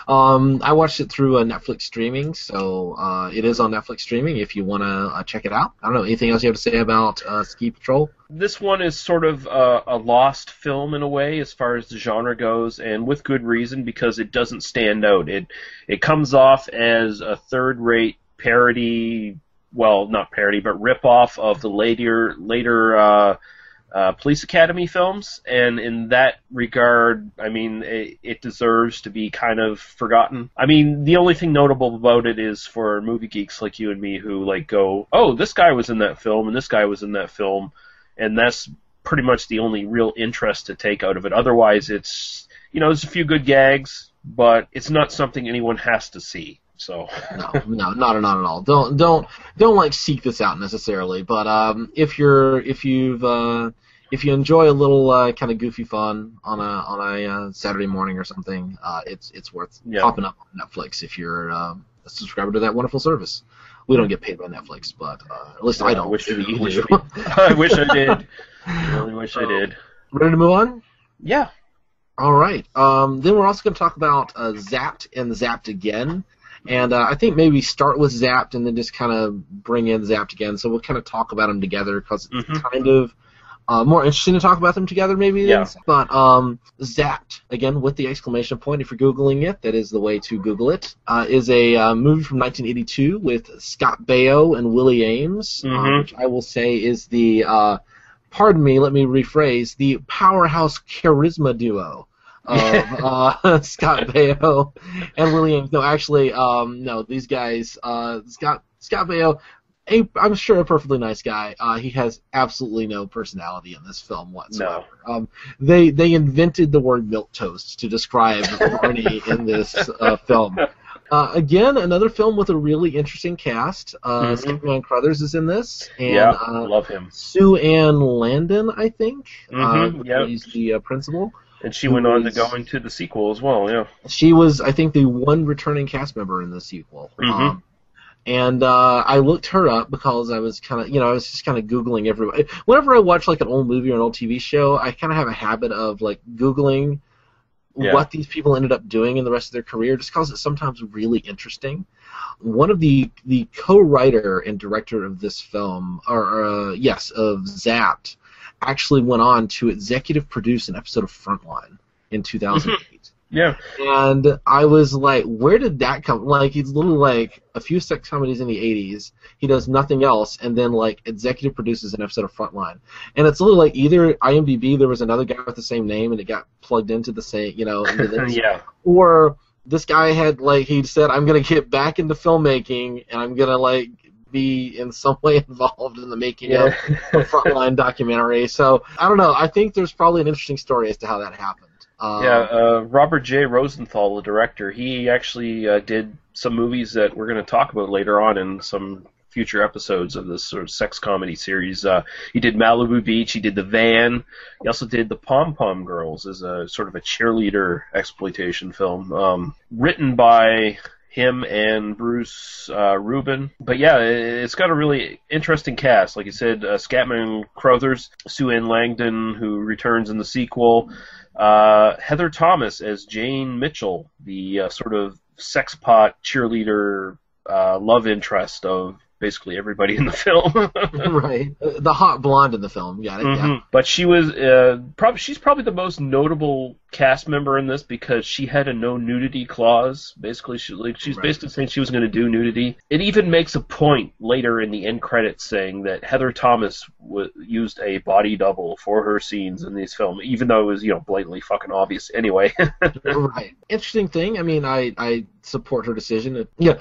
I watched it through Netflix streaming, so it is on Netflix streaming if you want to check it out. I don't know, anything else you have to say about Ski Patrol? This one is sort of a lost film in a way as far as the genre goes, and with good reason, because it doesn't stand out. It comes off as a third-rate parody, well, not parody, but rip-off of the later Police Academy films, and in that regard, I mean, it deserves to be kind of forgotten. I mean, the only thing notable about it is for movie geeks like you and me who, like, go, oh, this guy was in that film, and this guy was in that film, and that's pretty much the only real interest to take out of it. Otherwise, it's, you know, there's a few good gags, but it's not something anyone has to see. So no, not at all. Don't like seek this out necessarily. But if you enjoy a little kind of goofy fun on a Saturday morning or something, it's worth popping up on Netflix if you're a subscriber to that wonderful service. We don't get paid by Netflix, but at least I don't. I wish I did. I really wish I did. Ready to move on? Yeah. All right. Then we're also going to talk about Zapped and Zapped Again. And I think maybe start with Zapped and then just kind of bring in Zapped Again. So we'll kind of talk about them together because it's kind of more interesting to talk about them together maybe. Yeah. But Zapped, again, with the exclamation point, if you're Googling it, that is the way to Google it, is a movie from 1982 with Scott Baio and Willie Ames, which I will say is the... pardon me, let me rephrase, the powerhouse charisma duo Scott Baio and Willie Ames. No, actually, no, these guys, Scott Baio, I'm sure a perfectly nice guy. He has absolutely no personality in this film whatsoever. No. They invented the word milquetoast to describe Barney in this film. Again, another film with a really interesting cast. Scatman Crothers is in this. And, yeah, love him. Sue Ane Langdon, I think. He's the principal. And she went on to go into the sequel as well, yeah. She was, I think, the one returning cast member in the sequel. And I looked her up because I was kind of, I was just kind of Googling everybody. Whenever I watch, like, an old movie or an old TV show, I kind of have a habit of, like, Googling what these people ended up doing in the rest of their career, just because it's sometimes really interesting. One of the co-writer and director of this film, or of Zapped, actually went on to executive produce an episode of Frontline in 2008. Yeah. And I was like, where did that come? Like, he's literally like a few sex comedies in the 80s. He does nothing else, and then, like, executive produces an episode of Frontline. And it's literally like either IMDb, there was another guy with the same name, and it got plugged into the same, into this. Or this guy had, like, he said, I'm going to get back into filmmaking, and I'm going to, like, be in some way involved in the making of a Frontline documentary. So, I don't know. I think there's probably an interesting story as to how that happened. Robert J. Rosenthal, the director, he actually did some movies that we're going to talk about later on in some future episodes of this sort of sex comedy series. He did Malibu Beach, he did The Van, he also did The Pom Pom Girls as a sort of a cheerleader exploitation film, written by him and Bruce Rubin. But yeah, it's got a really interesting cast. Like you said, Scatman Crothers, Sue Ane Langdon, who returns in the sequel, Heather Thomas as Jane Mitchell, the sort of sexpot cheerleader love interest of basically everybody in the film. Right. The hot blonde in the film. Got it, yeah. But she was she's probably the most notable cast member in this because she had a no nudity clause. Basically, she's basically saying she was going to do nudity. It even makes a point later in the end credits saying that Heather Thomas used a body double for her scenes in this film, even though it was, blatantly fucking obvious anyway. Right. Interesting thing. I mean, I support her decision. Yeah.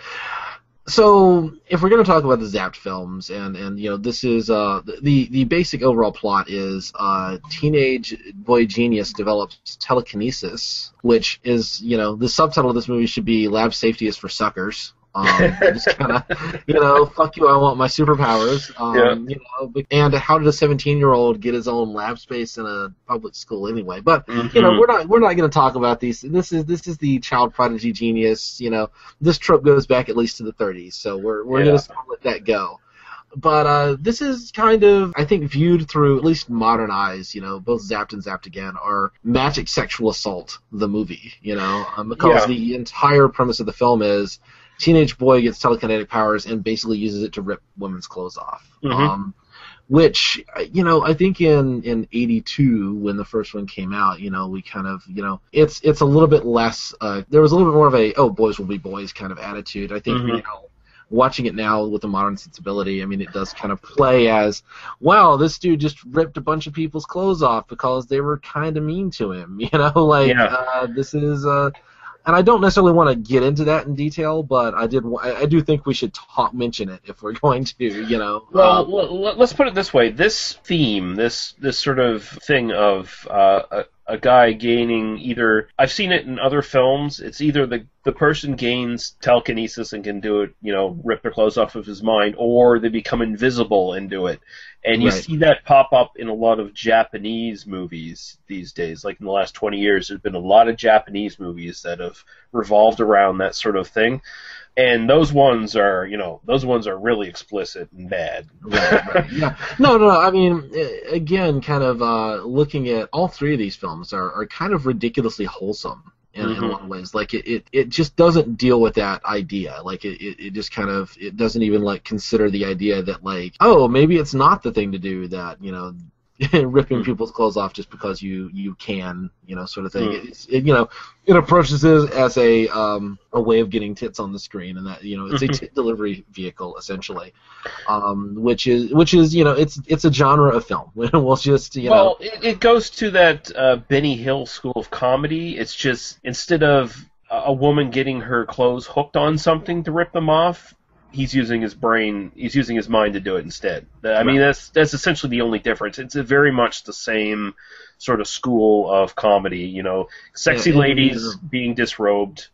So, if we're going to talk about the Zapped films, and this is the basic overall plot is teenage boy genius develops telekinesis, which is the subtitle of this movie should be "Lab Safety is for Suckers." Just kind of fuck you, I want my superpowers. And how did a 17-year-old get his own lab space in a public school anyway? But we're not going to talk about these. This is the child prodigy genius. This trope goes back at least to the 30s, so we're going to let that go. But this is kind of, I think, viewed through at least modern eyes. Both Zapped and Zapped Again are magic sexual assault. The movie, because the entire premise of the film is. Teenage boy gets telekinetic powers and basically uses it to rip women's clothes off. Which, I think in 82, when the first one came out, we kind of, it's a little bit less, there was a little bit more of a, oh, boys will be boys kind of attitude. I think, watching it now with a modern sensibility, I mean, it does kind of play as, wow, this dude just ripped a bunch of people's clothes off because they were kind of mean to him, this is... And I don't necessarily want to get into that in detail, but I do think we should mention it if we're going to, Well, let's put it this way. This theme, this sort of thing of a guy gaining either... I've seen it in other films. It's either the person gains telekinesis and can do it, rip their clothes off of his mind, or they become invisible and do it. And you see that pop up in a lot of Japanese movies these days. Like in the last 20 years, there's been a lot of Japanese movies that have revolved around that sort of thing. And those ones are, really explicit and bad. Right. Yeah. No. I mean, again, kind of looking at all three of these films are kind of ridiculously wholesome in a lot of ways. Like it just doesn't deal with that idea. Like it just kind of it doesn't even like consider the idea that like, oh, maybe it's not the thing to do that ripping people's clothes off just because you can, you know, sort of thing. It approaches it as a way of getting tits on the screen, and that, you know, it's a tit delivery vehicle essentially, which is you know, it's a genre of film. We'll just you know. It goes to that Benny Hill school of comedy. It's just instead of a woman getting her clothes hooked on something to rip them off, he's using his brain, he's using his mind to do it instead. I mean, that's essentially the only difference. It's very much the same sort of school of comedy, you know, sexy ladies being disrobed,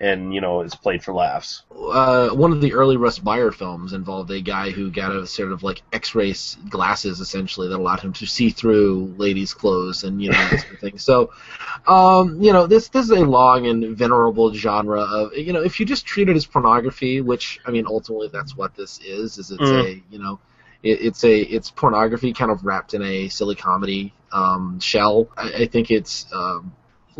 and, you know, it's played for laughs. One of the early Russ Meyer films involved a guy who got a sort of, like, X-ray glasses, essentially, that allowed him to see through ladies' clothes and, you know, that sort of thing. So, you know, this is a long and venerable genre of, you know, if you just treat it as pornography, which, I mean, ultimately that's what this is it's a, you know, it's pornography kind of wrapped in a silly comedy shell. I think it's...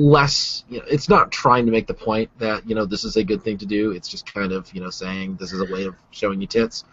less, you know, it's not trying to make the point that, you know, this is a good thing to do. It's just kind of, you know, saying this is a way of showing you tits.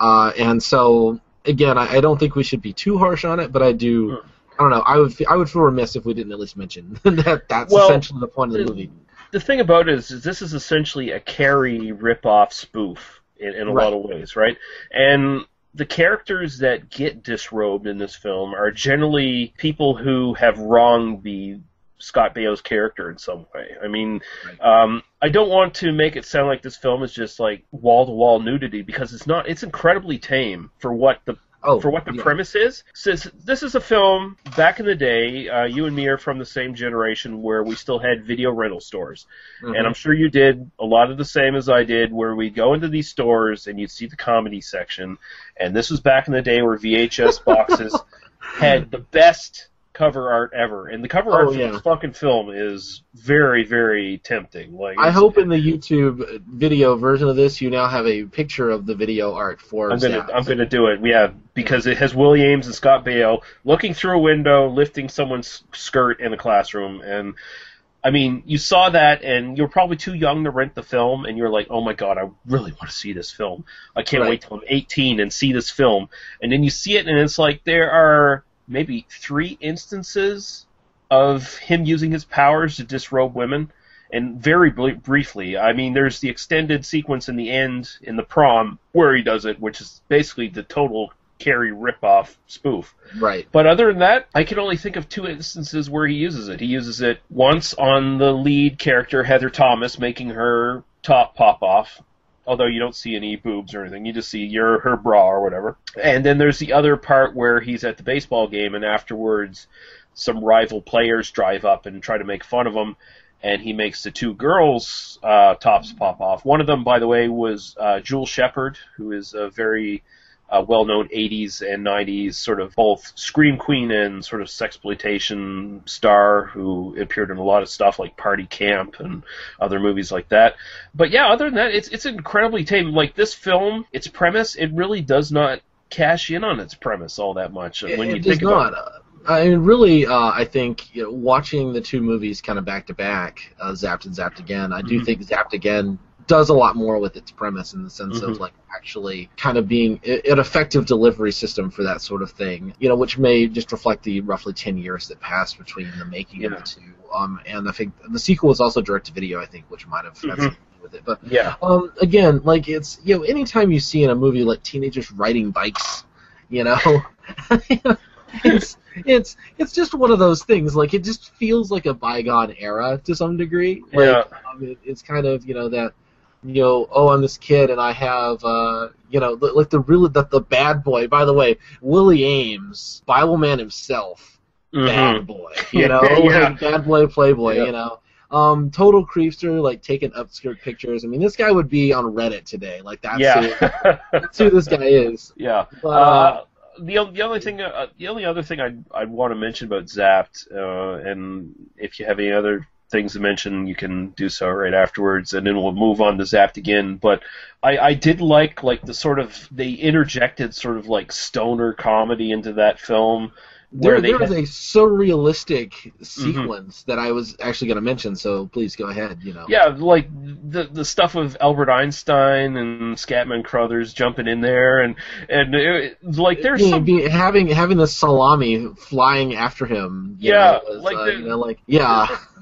And so, again, I don't think we should be too harsh on it, but I do, I don't know, I would feel remiss if we didn't at least mention that's essentially the point of the movie. The thing about it is this is essentially a Carrie rip-off spoof in a lot of ways, right? And the characters that get disrobed in this film are generally people who have wronged the Scott Baio's character in some way. I mean, I don't want to make it sound like this film is just like wall-to-wall nudity, because it's not. It's incredibly tame for what the premise is. Since this is a film back in the day, you and me are from the same generation where we still had video rental stores, and I'm sure you did a lot of the same as I did, where we go into these stores and you'd see the comedy section, and this was back in the day where VHS boxes had the best cover art ever, and the cover art for this fucking film is very, very tempting. Like, I hope in the YouTube video version of this, you now have a picture of the video art for. I'm gonna do it. Yeah, because it has Willie Ames and Scott Baio looking through a window, lifting someone's skirt in a classroom, and I mean, you saw that, and you were probably too young to rent the film, and you're like, oh my god, I really want to see this film. I can't wait till I'm 18 and see this film, and then you see it, and it's like there are maybe 3 instances of him using his powers to disrobe women, and very briefly. I mean, there's the extended sequence in the end, in the prom, where he does it, which is basically the total Carrie ripoff spoof. Right. But other than that, I can only think of 2 instances where he uses it. He uses it once on the lead character, Heather Thomas, making her top pop off. Although you don't see any boobs or anything. You just see her bra or whatever. And then there's the other part where he's at the baseball game, and afterwards some rival players drive up and try to make fun of him, and he makes the 2 girls' tops pop off. One of them, by the way, was Jewel Shepherd, who is a very well-known 80s and 90s sort of both scream queen and sort of sexploitation star who appeared in a lot of stuff like Party Camp and other movies like that. But yeah, other than that, it's incredibly tame. Like, this film, its premise, it really does not cash in on its premise all that much. When you think about it. I mean, really, I think, you know, watching the 2 movies kind of back-to-back, Zapped and Zapped Again, I do think Zapped Again does a lot more with its premise in the sense of, like, actually kind of being an effective delivery system for that sort of thing, you know, which may just reflect the roughly 10 years that passed between the making of the 2. And I think the sequel was also direct-to-video, I think, which might have had something to do with it. But, again, like, it's, you know, anytime you see in a movie, like, teenagers riding bikes, you know, it's just one of those things. Like, it just feels like a bygone era to some degree. Like, it's kind of, you know, that, you know, oh, I'm this kid, and I have, you know, like the bad boy. By the way, Willie Ames, Bible Man himself, bad boy. You know, like bad boy, playboy. You know, total creepster, like taking upskirt pictures. I mean, this guy would be on Reddit today. Like, that's that's who this guy is. Yeah. But, the only other thing I'd want to mention about Zapped, and if you have any other things to mention, you can do so right afterwards, and then we'll move on to Zapped again. But I did like the sort of, they interjected sort of like stoner comedy into that film. Where there was a surrealistic sequence that I was actually going to mention, so please go ahead. You know, yeah, like the stuff of Albert Einstein and Scatman Crothers jumping in there, and it, like there's having the salami flying after him. Yeah,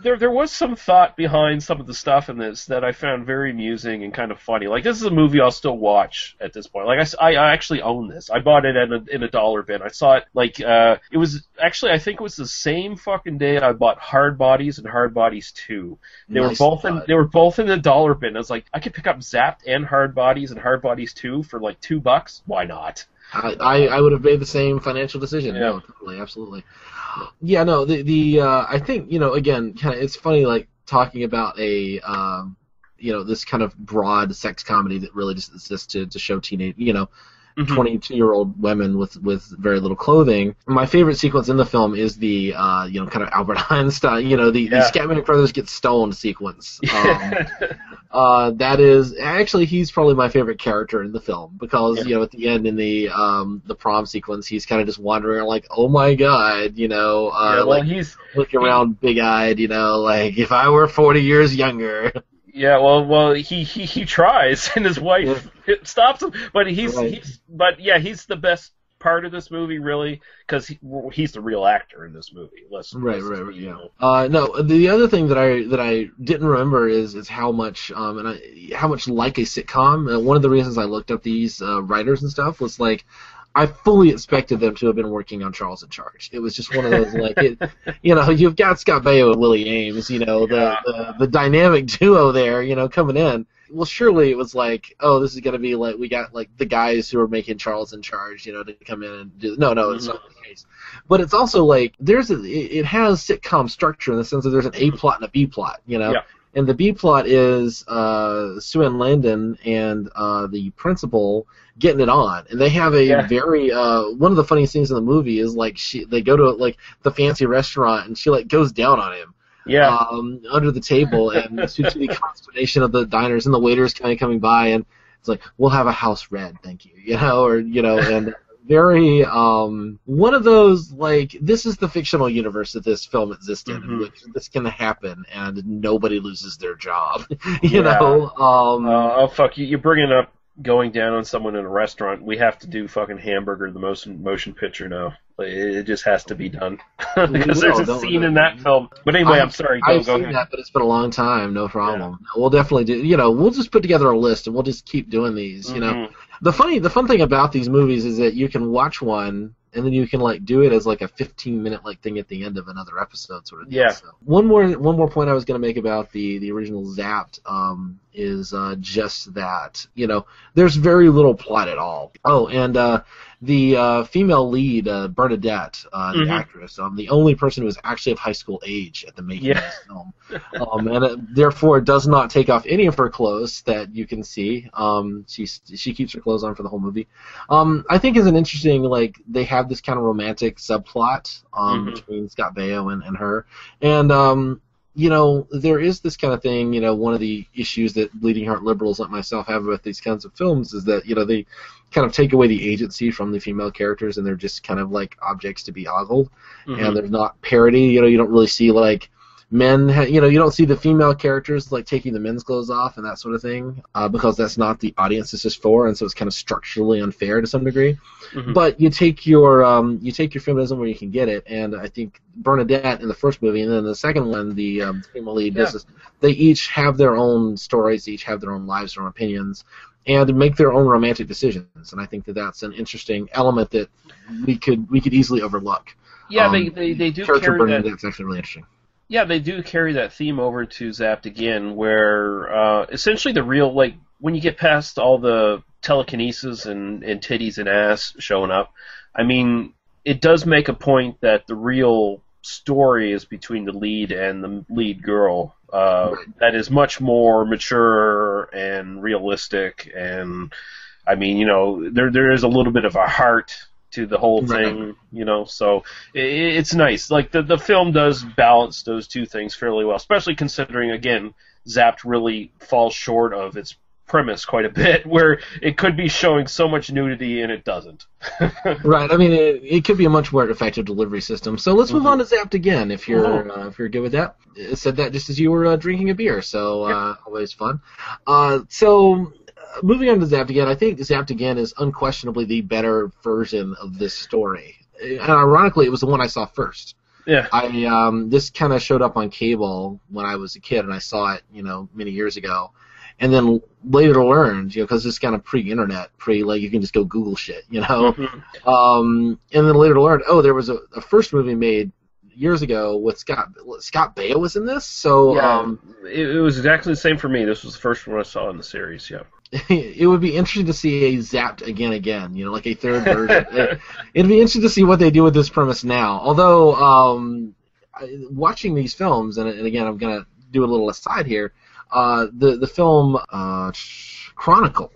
There was some thought behind some of the stuff in this that I found very amusing and kind of funny. Like, this is a movie I'll still watch at this point. Like, I actually own this. I bought it in a dollar bin. I saw it, like, it was actually, I think it was the same fucking day I bought Hard Bodies and Hard Bodies 2. They were both in the dollar bin. I was like, I could pick up Zapped and Hard Bodies 2 for, like, $2. Why not? I would have made the same financial decision. Yeah. No, totally, absolutely. Yeah, no, I think, you know, again, kind of, it's funny, like, talking about a, you know, this kind of broad sex comedy that really just exists to show teenage, you know, 22-year-old women with very little clothing. My favorite sequence in the film is the, you know, kind of Albert Einstein, you know, the Scatman Crothers get stoned sequence. That is, actually, he's probably my favorite character in the film because, you know, at the end in the prom sequence, he's kind of just wandering around like, oh my God, you know, he's looking around big-eyed, you know, like, if I were 40 years younger. Yeah, well, he tries, and his wife stops him. But he's the best part of this movie, really, because he's the real actor in this movie. No, the other thing that I didn't remember is how much how much like a sitcom. One of the reasons I looked up these writers and stuff was like, I fully expected them to have been working on Charles in Charge. It was just one of those, like, you know, you've got Scott Baio and Willie Ames, you know, the dynamic duo there, you know, coming in. Well, surely it was like, oh, this is going to be like, we got, like, the guys who are making Charles in Charge, you know, to come in and do. No, it's not the case. But it's also like, it has sitcom structure in the sense that there's an A plot and a B plot, you know. Yeah. And the B plot is Sue Ane Langdon and the principal getting it on, and they have a very one of the funniest things in the movie is like they go to like the fancy restaurant and she like goes down on him, under the table, and to the consternation of the diners and the waiters kind of coming by, and it's like, we'll have a house red, thank you, you know, or you know, and. Very one of those, like, this is the fictional universe that this film existed in which this can happen and nobody loses their job. you know. Oh fuck, you're bringing up going down on someone in a restaurant. We have to do fucking Hamburger the motion picture now. It just has to be done because there's a scene in that film. But anyway, I'm sorry. I've seen that, but it's been a long time. No problem. Yeah. We'll definitely do. You know, we'll just put together a list and we'll just keep doing these. You know, the fun thing about these movies is that you can watch one and then you can like do it as like a 15-minute like thing at the end of another episode, sort of. Yeah. So one more point I was going to make about the original Zapped is just that, you know, there's very little plot at all. Oh, and. The female lead, Bernadette, the actress, the only person who was actually of high school age at the making of this film, and therefore does not take off any of her clothes that you can see. She keeps her clothes on for the whole movie. I think is an interesting, like, they have this kind of romantic subplot between Scott Baio and her, and. You know, there is this kind of thing, you know, one of the issues that bleeding heart liberals like myself have with these kinds of films is that, you know, they kind of take away the agency from the female characters and they're just kind of like objects to be ogled, and there's not parody, you know, you don't really see like men, you know, you don't see the female characters like taking the men's clothes off and that sort of thing because that's not the audience this is for, and so it's kind of structurally unfair to some degree. But you take your feminism where you can get it, and I think Bernadette in the first movie, and then the second one, the female lead business. They each have their own stories, each have their own lives, their own opinions, and make their own romantic decisions. And I think that that's an interesting element that we could easily overlook. Yeah, they do carry that. Bernadette's actually really interesting. Yeah, they do carry that theme over to Zapped again, where essentially the real, like, when you get past all the telekinesis and titties and ass showing up, I mean, it does make a point that the real story is between the lead and the lead girl. That is much more mature and realistic, and, I mean, you know, there is a little bit of a heart to the whole thing, you know, so it's nice. Like, the film does balance those two things fairly well, especially considering, again, Zapped really falls short of its premise quite a bit, where it could be showing so much nudity and it doesn't. Right. I mean, it could be a much more effective delivery system. So let's move on to Zapped again, if you're good with that. I said that just as you were drinking a beer, so always fun. So moving on to Zapped again, I think Zapped again is unquestionably the better version of this story. And ironically, it was the one I saw first. Yeah. This kind of showed up on cable when I was a kid, and I saw it, you know, many years ago. And then later learned, you know, because it's kind of pre-internet, like you can just go Google shit, you know. Mm-hmm. And then later learned, oh, there was a first movie made years ago with Scott Baio was in this. So yeah, it was exactly the same for me. This was the first one I saw in the series. Yeah. It would be interesting to see a Zapped again, you know, like a third version. It'd be interesting to see what they do with this premise now. Although watching these films, and again, I'm gonna do a little aside here. The film Chronicle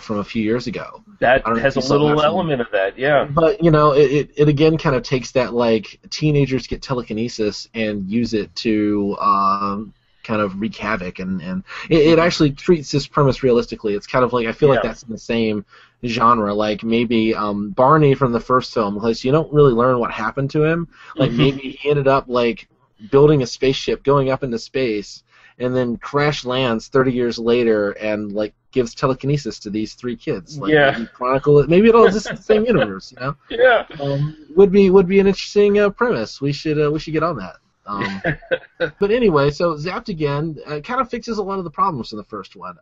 from a few years ago. That has a little element of that, yeah. But, you know, it again kind of takes that, like, teenagers get telekinesis and use it to kind of wreak havoc. And it actually treats this premise realistically. It's kind of like, I feel like that's in the same genre. Like, maybe Barney from the first film, because you don't really learn what happened to him. Like, maybe he ended up, like, building a spaceship, going up into space, and then crash lands 30 years later and, like, gives telekinesis to these three kids. Like, maybe Chronicle it. Maybe it'll exist in the same universe, you know? Yeah. Would be an interesting premise. We should get on that. But anyway, so Zapped again kind of fixes a lot of the problems in the first one.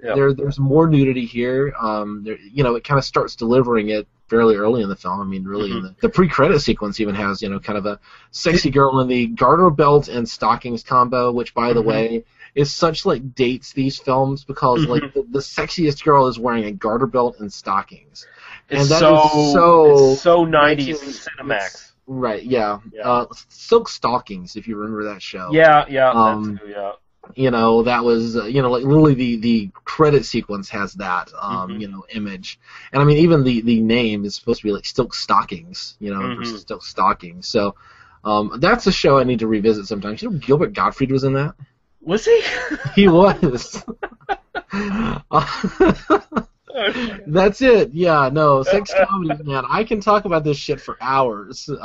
There's more nudity here. You know, it kind of starts delivering it fairly early in the film. I mean, really, the pre-credit sequence even has, you know, kind of a sexy girl in the garter belt and stockings combo, which, by the way, is such, like, dates these films, because, like, the sexiest girl is wearing a garter belt and stockings. And it's so 90s Cinemax. Right, yeah. Silk Stockings, if you remember that show. Yeah, that too, yeah. You know, that was, you know, like, literally the credit sequence has that, you know, image. And, I mean, even the name is supposed to be, like, Silk Stockings, you know, versus Silk Stockings. So that's a show I need to revisit sometimes. You know, Gilbert Gottfried was in that? Was he? He was. That's it. Yeah, no, sex comedy, man. I can talk about this shit for hours. You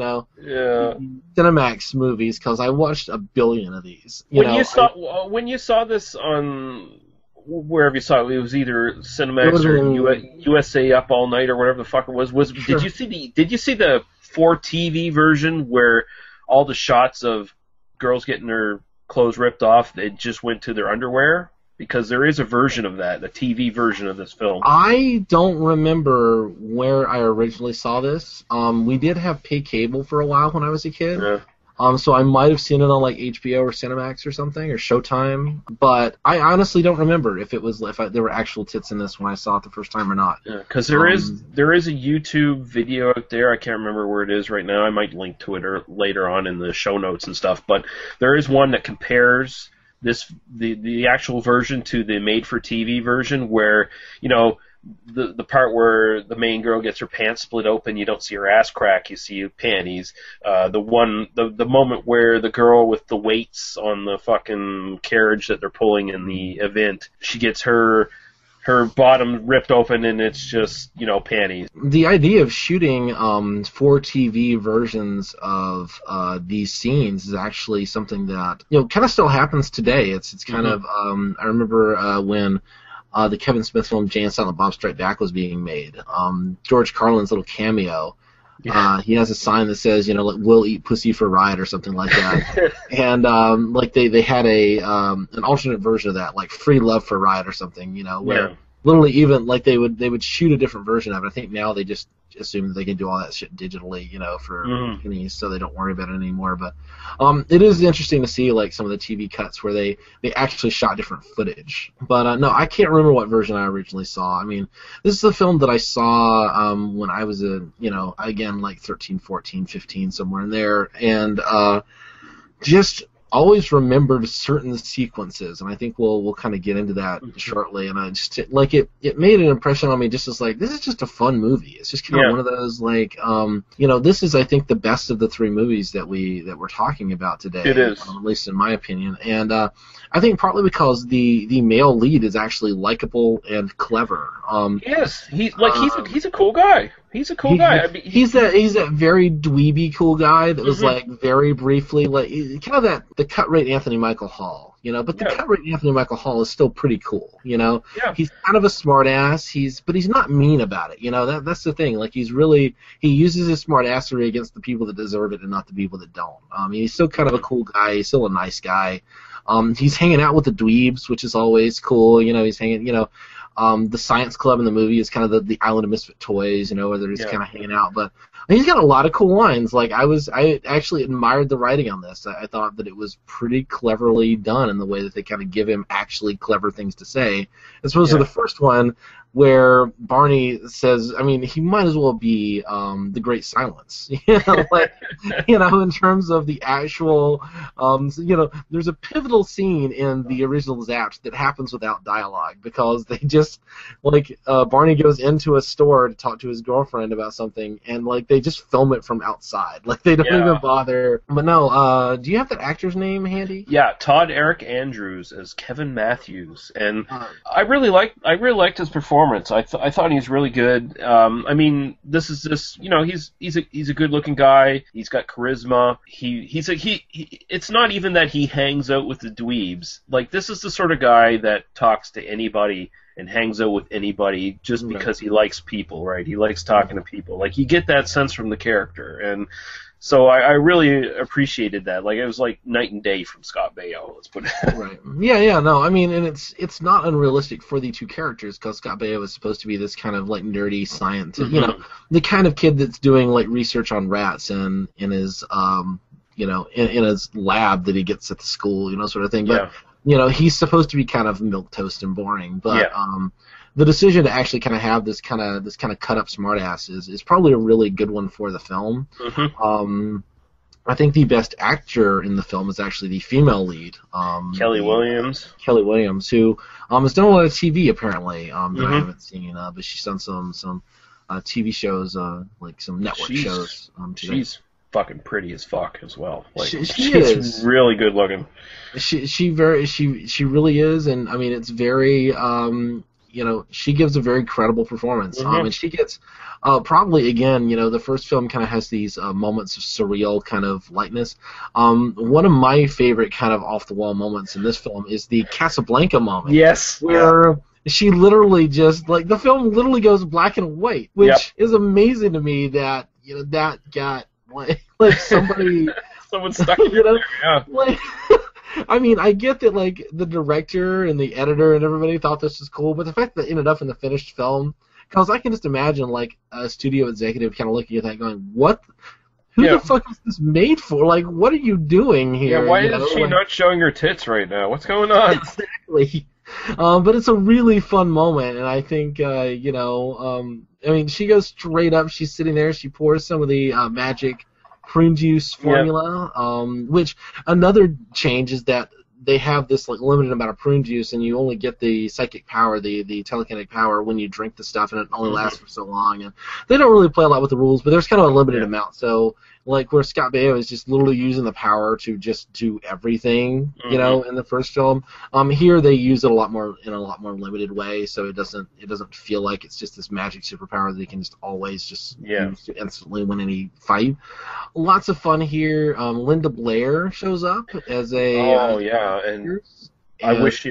know, Cinemax movies, because I watched a billion of these. When you saw this on wherever you saw it, it was either Cinemax or USA Up All Night or whatever the fuck it was. Did you see the for TV version where all the shots of girls getting their clothes ripped off, it just went to their underwear? Because there is a version of that, the TV version of this film. I don't remember where I originally saw this. We did have pay cable for a while when I was a kid. Yeah. So I might have seen it on, like, HBO or Cinemax or something, or Showtime. But I honestly don't remember if there were actual tits in this when I saw it the first time or not. Yeah, because there is a YouTube video out there. I can't remember where it is right now. I might link to it later on in the show notes and stuff. But there is one that compares the actual version to the made-for-TV version, where, you know, the part where the main girl gets her pants split open, you don't see her ass crack, you see her panties. The moment where the girl with the weights on the fucking carriage that they're pulling in the event, she gets her bottom ripped open, and it's just, you know, panties. The idea of shooting for TV versions of these scenes is actually something that, you know, kind of still happens today. It's kind of I remember when the Kevin Smith film Jay and Silent Bob Strike Back was being made. George Carlin's little cameo. Yeah. He has a sign that says, you know, like, "We'll eat pussy for ride" or something like that. And like they had a an alternate version of that, like "Free Love for Ride" or something, you know, where literally even like they would shoot a different version of it. I think now they just assume that they can do all that shit digitally, you know, for pennies, so they don't worry about it anymore. But it is interesting to see, like, some of the TV cuts where they actually shot different footage. But no, I can't remember what version I originally saw. I mean, this is a film that I saw when I was a, you know, again, like 13, 14, 15, somewhere in there, and just always remembered certain sequences, and I think we'll kind of get into that shortly. And I just like it made an impression on me, just as like this is just a fun movie. It's just kind of one of those like you know, this is I think the best of the three movies that we're talking about today. It is, at least in my opinion, and I think partly because the male lead is actually likable and clever. Yes, he's a cool guy. He's a cool guy. I mean, he's that very dweeby cool guy that was like very briefly like kind of the cut rate Anthony Michael Hall, you know. But the cut rate Anthony Michael Hall is still pretty cool, you know. Yeah. He's kind of a smart ass. But he's not mean about it, you know. That's the thing. Like he uses his smart assery against the people that deserve it and not the people that don't. He's still kind of a cool guy. He's still a nice guy. He's hanging out with the dweebs, which is always cool, you know. He's hanging, you know. The science club in the movie is kind of the Island of Misfit Toys, you know, where they're just kind of hanging out. But he's got a lot of cool lines. Like I actually admired the writing on this. I thought that it was pretty cleverly done in the way that they kind of give him actually clever things to say. As opposed to the first one, where Barney says, I mean, he might as well be the Great Silence, you know, like, you know, in terms of the actual, you know, there's a pivotal scene in the original Zapped that happens without dialogue because they just, like, Barney goes into a store to talk to his girlfriend about something, and like they just film it from outside, like they don't even bother. But no, do you have that actor's name handy? Yeah, Todd Eric Andrews as Kevin Matthews, and I really liked his performance. I thought he was really good. I mean, this is just, you know, he's a good-looking guy. He's got charisma. It's not even that he hangs out with the dweebs. Like, this is the sort of guy that talks to anybody and hangs out with anybody just because he likes people, right? He likes talking to people. Like, you get that sense from the character, and so I really appreciated that. Like, it was like night and day from Scott Baio, let's put it that way. Right. Yeah, no, I mean, and it's not unrealistic for the two characters, because Scott Baio is supposed to be this kind of, like, nerdy scientist, you know, the kind of kid that's doing, like, research on rats in his, you know, in his lab that he gets at the school, you know, sort of thing. But, you know, he's supposed to be kind of milquetoast and boring, but, the decision to actually kind of have this kind of cut up smartass is probably a really good one for the film. I think the best actor in the film is actually the female lead, Kelly Williams, who has done a lot of TV apparently that I haven't seen, but she's done some TV shows, like some network shows. She's fucking pretty as fuck as well. Like, she's really good looking. She really is, and I mean it's very. You know, she gives a very credible performance. And she gets probably, again, you know, the first film kind of has these moments of surreal kind of lightness. One of my favorite kind of off-the-wall moments in this film is the Casablanca moment. Yes. Where she literally just, like, the film literally goes black and white, which is amazing to me that, you know, that got, like somebody... Someone stuck it in there, yeah. Like, I mean, I get that, like, the director and the editor and everybody thought this was cool, but the fact that it ended up in the finished film, because I can just imagine, like, a studio executive kind of looking at that going, what? Who the fuck is this made for? Like, what are you doing here? Yeah, why is she not showing her tits right now? What's going on? Exactly. But it's a really fun moment, and I think, you know, I mean, she goes straight up. She's sitting there. She pours some of the magic prune juice formula, which another change is that they have this like limited amount of prune juice, and you only get the psychic power, the telekinetic power, when you drink the stuff, and it only lasts for so long. And they don't really play a lot with the rules, but there's kind of a limited amount. So, like where Scott Baio is just literally using the power to just do everything, you know, in the first film. Here they use it a lot more in a lot more limited way, so it doesn't feel like it's just this magic superpower that he can just always just use to instantly win any fight. Lots of fun here. Linda Blair shows up as a and I wish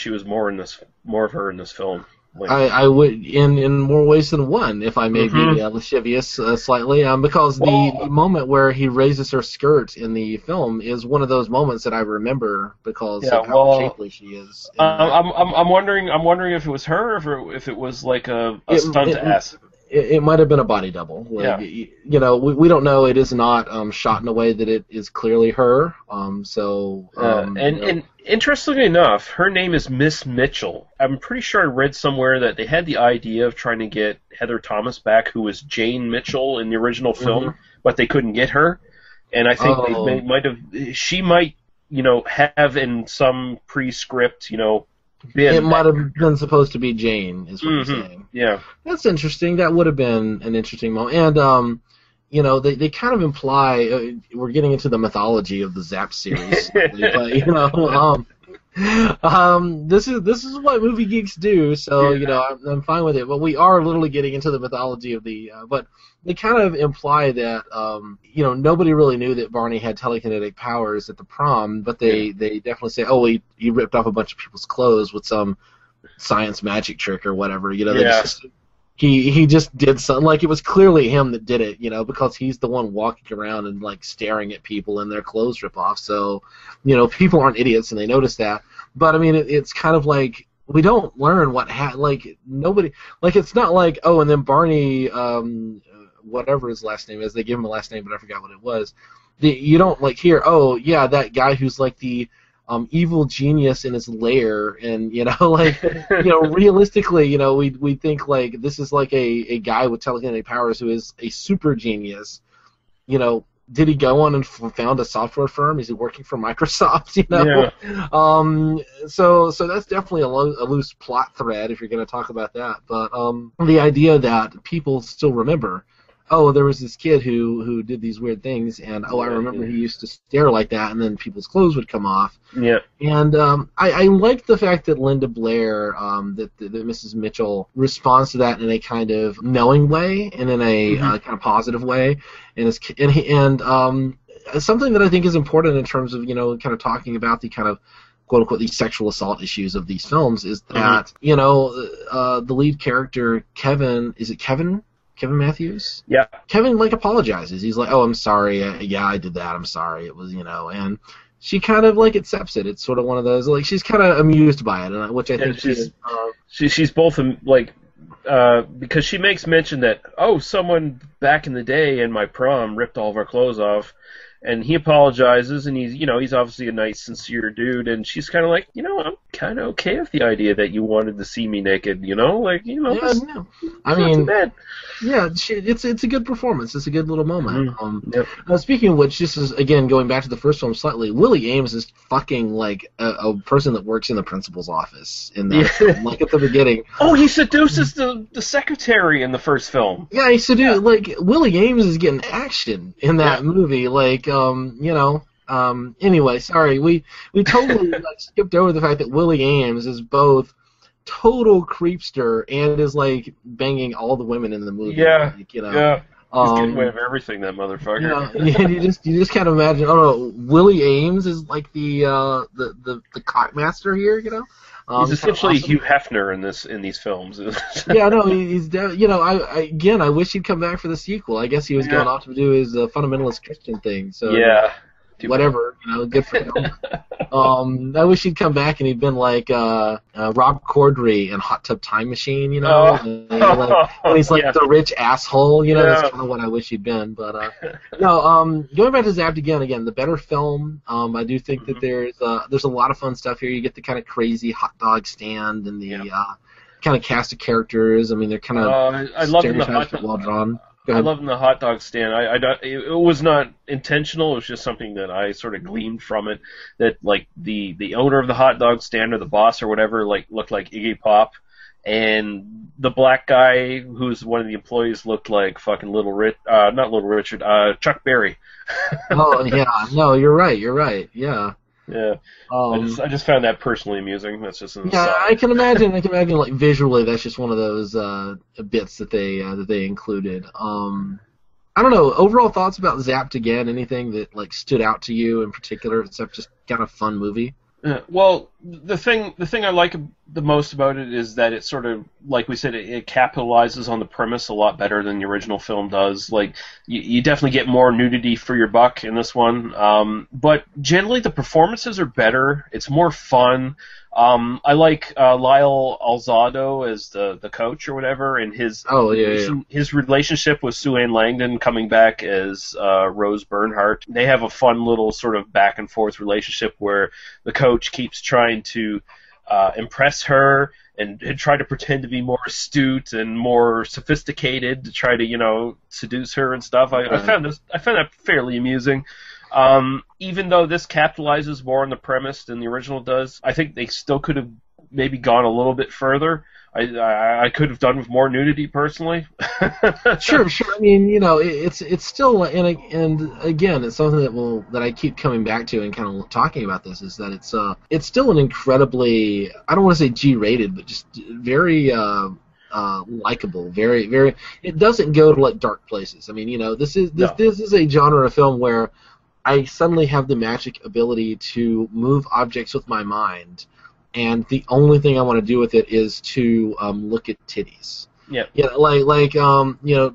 she was more of her in this film. I would in more ways than one, if I may be lascivious slightly, because the moment where he raises her skirt in the film is one of those moments that I remember because of how shapely she is. I'm wondering if it was her, or if it was like a stunt ass. It might have been a body double. Like, you know, we don't know. It is not shot in a way that it is clearly her. And interestingly enough, her name is Miss Mitchell. I'm pretty sure I read somewhere that they had the idea of trying to get Heather Thomas back, who was Jane Mitchell in the original film, but they couldn't get her. And I think they might have. She might you know, have in some pre-script, you know, been... It might have been supposed to be Jane, is what you're saying. Yeah. That's interesting. That would have been an interesting moment. And, you know, they kind of imply... we're getting into the mythology of the Zap series. But, you know... this is what movie geeks do, so you know I'm fine with it. But we are literally getting into the mythology of the. But they kind of imply that you know, nobody really knew that Barney had telekinetic powers at the prom, but they definitely say, oh, he ripped off a bunch of people's clothes with some science magic trick or whatever. You know, he just did something, like it was clearly him that did it, you know, because he's the one walking around and like staring at people and their clothes rip off. So, you know, people aren't idiots and they notice that. But I mean, it's kind of like we don't learn what nobody, like it's not like, oh, and then Barney, whatever his last name is, they give him a last name, but I forgot what it was. You don't like hear, oh yeah, that guy who's like the evil genius in his lair, and you know, like, you know, realistically, you know, we think like this is like a guy with telekinetic powers who is a super genius. You know, did he go on and found a software firm? Is he working for Microsoft? You know, so that's definitely a loose plot thread if you're going to talk about that. But the idea that people still remember, oh, there was this kid who did these weird things, and oh, I remember he used to stare like that, and then people's clothes would come off. Yeah. And I like the fact that Linda Blair, that Mrs. Mitchell responds to that in a kind of knowing way, and in a kind of positive way, and something that I think is important in terms of, you know, kind of talking about the kind of quote-unquote, these sexual assault issues of these films is that, you know, the lead character, Kevin, is it Kevin? Kevin Matthews? Yeah. Kevin, like, apologizes. He's like, oh, I'm sorry. Yeah, I did that. I'm sorry. It was, you know, and she kind of, like, accepts it. It's sort of one of those, like, she's kind of amused by it, and which I think she's both, like, because she makes mention that, oh, someone back in the day in my prom ripped all of our clothes off, and he apologizes, and he's, you know, he's obviously a nice, sincere dude, and she's kind of like, you know, I'm kind of okay with the idea that you wanted to see me naked, you know? Like, you know, yeah, no. I mean, bad. Yeah, it's a good performance. It's a good little moment. Speaking of which, this is, again, going back to the first film slightly, Willie Ames is fucking, like, a person that works in the principal's office in that film, like, at the beginning. Oh, he seduces the secretary in the first film. Yeah, he seduces, like, Willie Ames is getting action in that movie, like, you know, anyway, sorry, we totally like, skipped over the fact that Willie Ames is both total creepster and is, like, banging all the women in the movie. Yeah, like, you know. Yeah. He's getting away with everything, that motherfucker. You know, you just kind of imagine, oh, no, Willie Ames is, like, the cockmaster here, you know? He's essentially kind of awesome. Hugh Hefner in these films. Yeah, no, he's you know, I wish he'd come back for the sequel. I guess he was going off to do his fundamentalist Christian thing. So whatever, you know, good for him. I wish he'd come back and he'd been like Rob Corddry in Hot Tub Time Machine, you know, and he's like the rich asshole, you know. That's kind of what I wish he'd been. But no, going back to Zapped again, the better film. I do think that there's a lot of fun stuff here. You get the kind of crazy hot dog stand and the kind of cast of characters. I mean, they're kind of stereotypes but well drawn. I love the hot dog stand. It was not intentional. It was just something that I sort of gleaned from it. That like the owner of the hot dog stand or the boss or whatever like looked like Iggy Pop, and the black guy who's one of the employees looked like fucking Chuck Berry. Oh yeah, no, you're right, yeah. Yeah, I just found that personally amusing. That's just an aside. I can imagine like visually that's just one of those bits that they included. I don't know. Overall thoughts about Zapped Again? Anything that like stood out to you in particular? It's just kind of a fun movie. Yeah, well, the thing I like the most about it is that it sort of, like we said, it capitalizes on the premise a lot better than the original film does. Like, you definitely get more nudity for your buck in this one. But generally, the performances are better. It's more fun. I like Lyle Alzado as the coach or whatever, and his relationship with Sue Ane Langdon coming back as Rose Bernhardt. They have a fun little sort of back and forth relationship where the coach keeps trying to impress her and try to pretend to be more astute and more sophisticated to try to, you know, seduce her and stuff. I found that fairly amusing. Even though this capitalizes more on the premise than the original does, I think they still could have maybe gone a little bit further. I could have done with more nudity personally. Sure. I mean, you know, it's still, and again, it's something that I keep coming back to and kind of talking about. This is that it's still an incredibly, I don't want to say G-rated, but just very likable. Very, very. It doesn't go to like dark places. I mean, you know, this is a genre of film where I suddenly have the magic ability to move objects with my mind. And the only thing I want to do with it is to look at titties. Yeah. Yeah. You know, like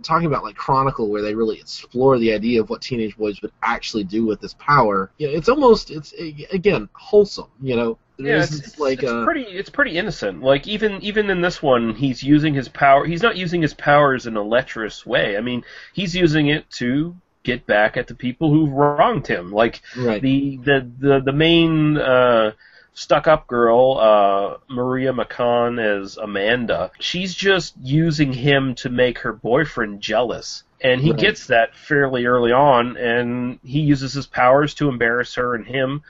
talking about like Chronicle, where they really explore the idea of what teenage boys would actually do with this power. Yeah. You know, it's again wholesome. You know. Yeah. It's pretty innocent. Like even in this one, he's using his power. He's not using his powers in a lecherous way. I mean, he's using it to get back at the people who wronged him. Like right. the main. Stuck-up girl, Maria McCann as Amanda, she's just using him to make her boyfriend jealous. And he gets that fairly early on, and he uses his powers to embarrass her and him.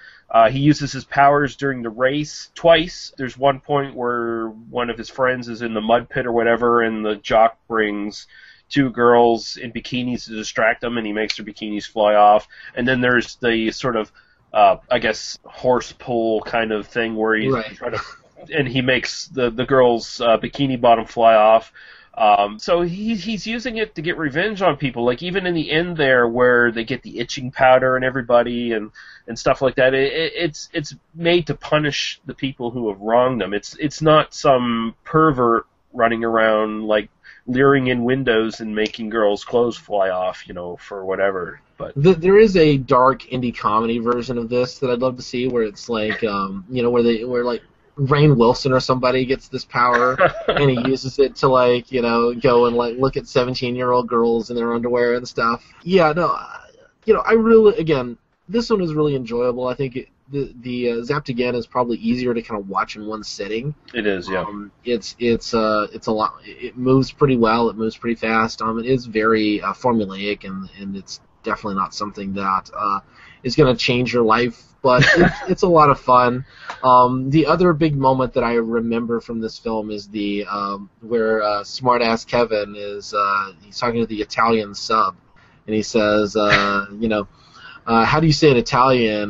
He uses his powers during the race twice. There's one point where one of his friends is in the mud pit or whatever, and the jock brings two girls in bikinis to distract them, and he makes their bikinis fly off. And then there's the sort of I guess horse pull kind of thing where he's trying to, and he makes the girl's bikini bottom fly off. So he's using it to get revenge on people. Like even in the end there, where they get the itching powder and everybody and stuff like that. It's made to punish the people who have wronged them. It's not some pervert running around like leering in windows and making girls' clothes fly off, you know, for whatever. But there is a dark indie comedy version of this that I'd love to see, where it's like, you know, where like Rainn Wilson or somebody gets this power and he uses it to like, you know, go and like look at 17-year-old girls in their underwear and stuff. Yeah, no, you know, I really, again, this one is really enjoyable. I think the Zapped Again is probably easier to kind of watch in one sitting. It is, yeah. It's a lot. It moves pretty well. It moves pretty fast. It is very formulaic, and it's definitely not something that is going to change your life. But it's a lot of fun. The other big moment that I remember from this film is the where smartass Kevin is he's talking to the Italian sub, and he says, you know. How do you say in Italian,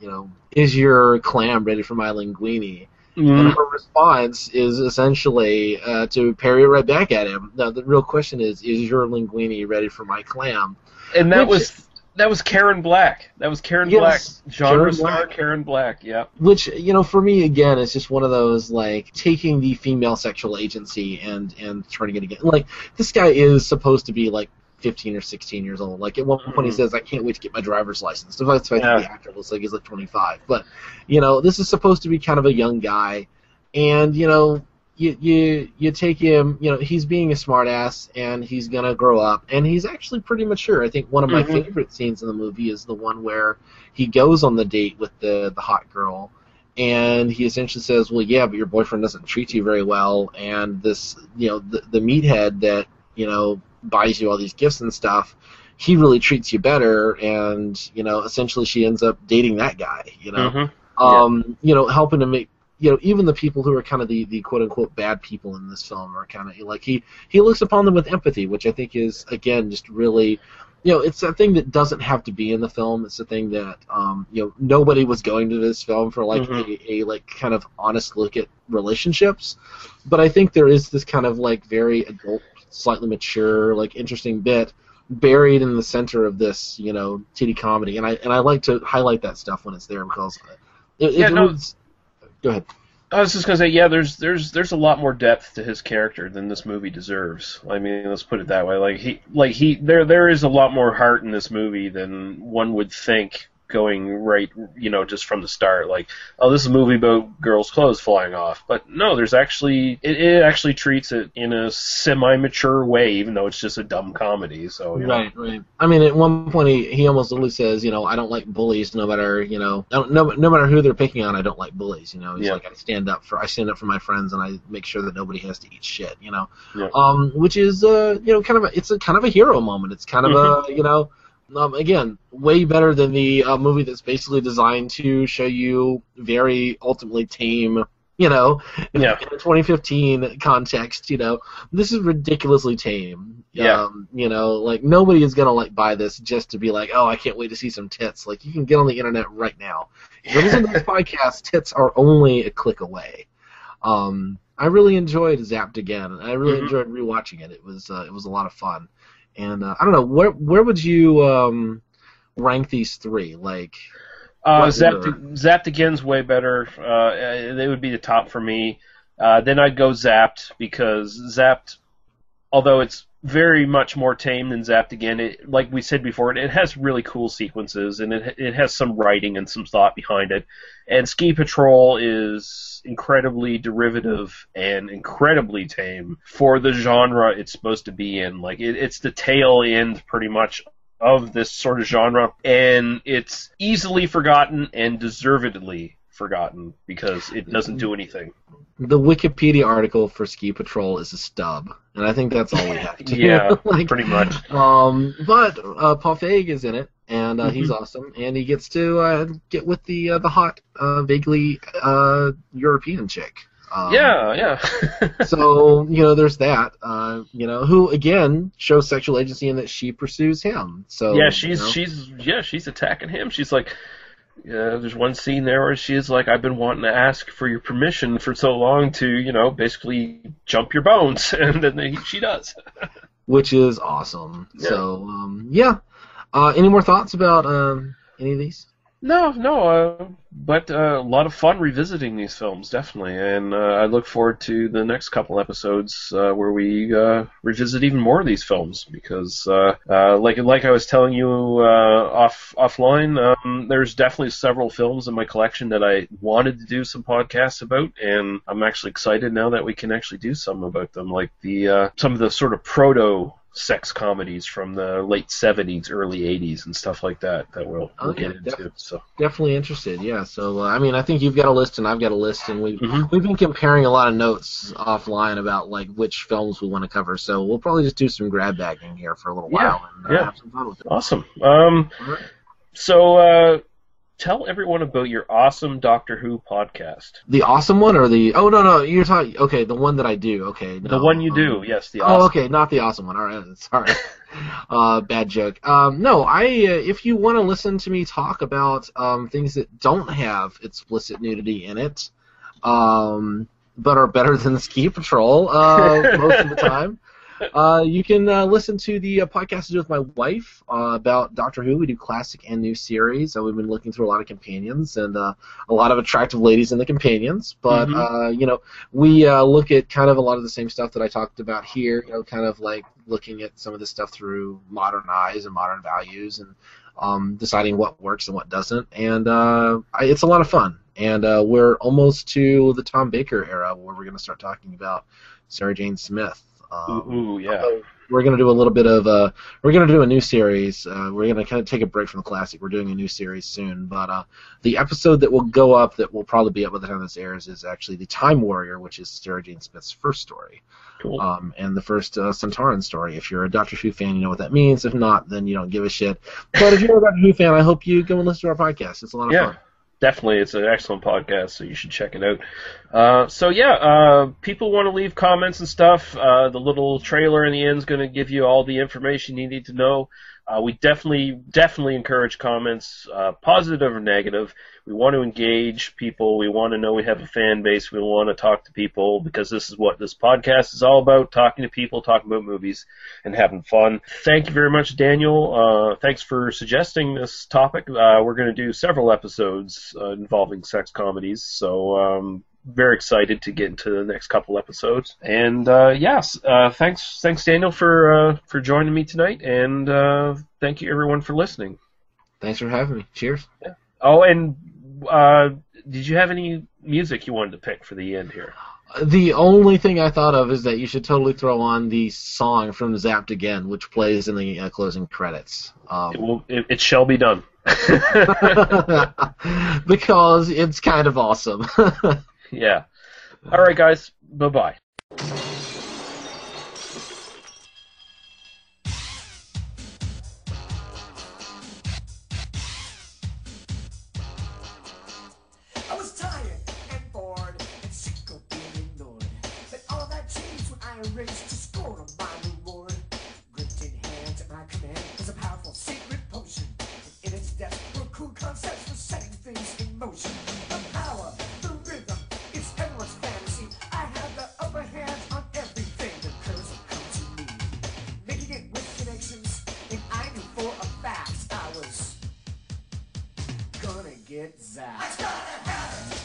you know, is your clam ready for my linguine? Mm. And her response is essentially to parry it right back at him. Now, the real question is your linguine ready for my clam? And that was Karen Black. That was Karen Black. Genre star Karen Black, yeah. Which, you know, for me, again, it's just one of those, like, taking the female sexual agency and turning it again. Like, this guy is supposed to be, like, 15 or 16 years old. Like at one point he says, "I can't wait to get my driver's license." So that's why the actor looks like he's like 25. But you know, this is supposed to be kind of a young guy, and you know, you take him. You know, he's being a smartass, and he's gonna grow up, and he's actually pretty mature. I think one of my favorite scenes in the movie is the one where he goes on the date with the hot girl. And he essentially says, "Well, yeah, but your boyfriend doesn't treat you very well." And this, you know, the meathead that you know buys you all these gifts and stuff, he really treats you better, and you know, essentially she ends up dating that guy, you know. You know, helping to make, you know, even the people who are kind of the quote unquote bad people in this film are kind of like he looks upon them with empathy, which I think is again just really, you know, it's a thing that doesn't have to be in the film. It's a thing that you know, nobody was going to this film for like a like kind of honest look at relationships, but I think there is this kind of like very adult, slightly mature, like interesting bit buried in the center of this, you know, titty comedy, and I like to highlight that stuff when it's there because go ahead. I was just gonna say, yeah, there's a lot more depth to his character than this movie deserves. I mean, let's put it that way. There is a lot more heart in this movie than one would think going right, you know, just from the start. Like, oh, this is a movie about girls' clothes flying off, but no, there's actually it actually treats it in a semi-mature way, even though it's just a dumb comedy. So right. I mean, at one point he almost literally says, you know, I don't like bullies, no matter, you know, no matter who they're picking on, I don't like bullies. You know, he's like, I stand up for my friends, and I make sure that nobody has to eat shit. You know, which is you know, kind of it's a kind of a hero moment. It's kind of a, you know. Again, way better than the movie that's basically designed to show you very ultimately tame, you know, in the 2015 context, you know, this is ridiculously tame. Yeah. You know, like, nobody is going to, like, buy this just to be like, oh, I can't wait to see some tits. Like, you can get on the internet right now. If you listen to this podcast, tits are only a click away. I really enjoyed Zapped Again. I really enjoyed rewatching it. It was a lot of fun. And I don't know, where would you rank these three? Like, Zapped Again's way better. They would be the top for me. Then I'd go Zapped, because Zapped, although it's very much more tame than Zapped Again, it, like we said before, it has really cool sequences, and it has some writing and some thought behind it. And Ski Patrol is incredibly derivative and incredibly tame for the genre it's supposed to be in. Like, it's the tail end, pretty much, of this sort of genre, and it's easily forgotten and deservedly forgotten because it doesn't do anything. The Wikipedia article for Ski Patrol is a stub, and I think that's all we have to do. Like, pretty much. But Paul Feig is in it, and he's awesome, and he gets to get with the hot, vaguely European chick. So, you know, there's that. You know, who again shows sexual agency in that she pursues him. So she's attacking him. She's like, there's one scene there where she's like, I've been wanting to ask for your permission for so long to, you know, basically jump your bones, and then she does. Which is awesome. Yeah. So yeah. Any more thoughts about any of these? No, but a lot of fun revisiting these films, definitely, and I look forward to the next couple episodes where we revisit even more of these films, because, like I was telling you offline, there's definitely several films in my collection that I wanted to do some podcasts about, and I'm actually excited now that we can actually do some about them, like the some of the sort of proto sex comedies from the late 70s, early 80s, and stuff like that that we'll get into. So definitely interested, yeah. So I mean, I think you've got a list and I've got a list, and we've been comparing a lot of notes offline about like which films we want to cover. So we'll probably just do some grab bagging here for a little while and have some fun with it. Awesome. Right. So tell everyone about your awesome Doctor Who podcast. The awesome one or the... Oh, no, you're talking... Okay, the one that I do. Okay, no, the one you do, yes, the awesome. Oh, okay, not the awesome one. All right, sorry. Bad joke. No, if you want to listen to me talk about things that don't have explicit nudity in it, but are better than Ski Patrol most of the time, you can listen to the podcast I do with my wife about Doctor Who. We do classic and new series. We've been looking through a lot of companions and a lot of attractive ladies in the companions. But, you know, we look at kind of a lot of the same stuff that I talked about here, you know, kind of like looking at some of this stuff through modern eyes and modern values and deciding what works and what doesn't. And it's a lot of fun. And we're almost to the Tom Baker era where we're going to start talking about Sarah Jane Smith. We're going to do a little bit of we're going to do a new series. We're going to kind of take a break from the classic. We're doing a new series soon, but the episode that will go up, that will probably be up by the time this airs, is actually the Time Warrior, which is Sarah Jane Smith's first story. Cool. And the first Centauran story. If you're a Doctor Who fan, you know what that means. If not, then you don't give a shit. But if you're a Doctor Who fan, I hope you go and listen to our podcast. It's a lot of fun. Definitely, it's an excellent podcast, so you should check it out. People want to leave comments and stuff. The little trailer in the end is going to give you all the information you need to know. We definitely encourage comments, positive or negative. We want to engage people. We want to know we have a fan base. We want to talk to people, because this is what this podcast is all about, talking to people, talking about movies, and having fun. Thank you very much, Daniel. Thanks for suggesting this topic. We're going to do several episodes involving sex comedies, so very excited to get into the next couple episodes. And thanks Daniel for joining me tonight, and thank you everyone for listening. Thanks for having me. Cheers. Yeah. Oh, and did you have any music you wanted to pick for the end here? The only thing I thought of is that you should totally throw on the song from Zapped Again, which plays in the closing credits. It shall be done. Because it's kind of awesome. Yeah. All right, guys. Bye-bye. get zapped. I gotta have it.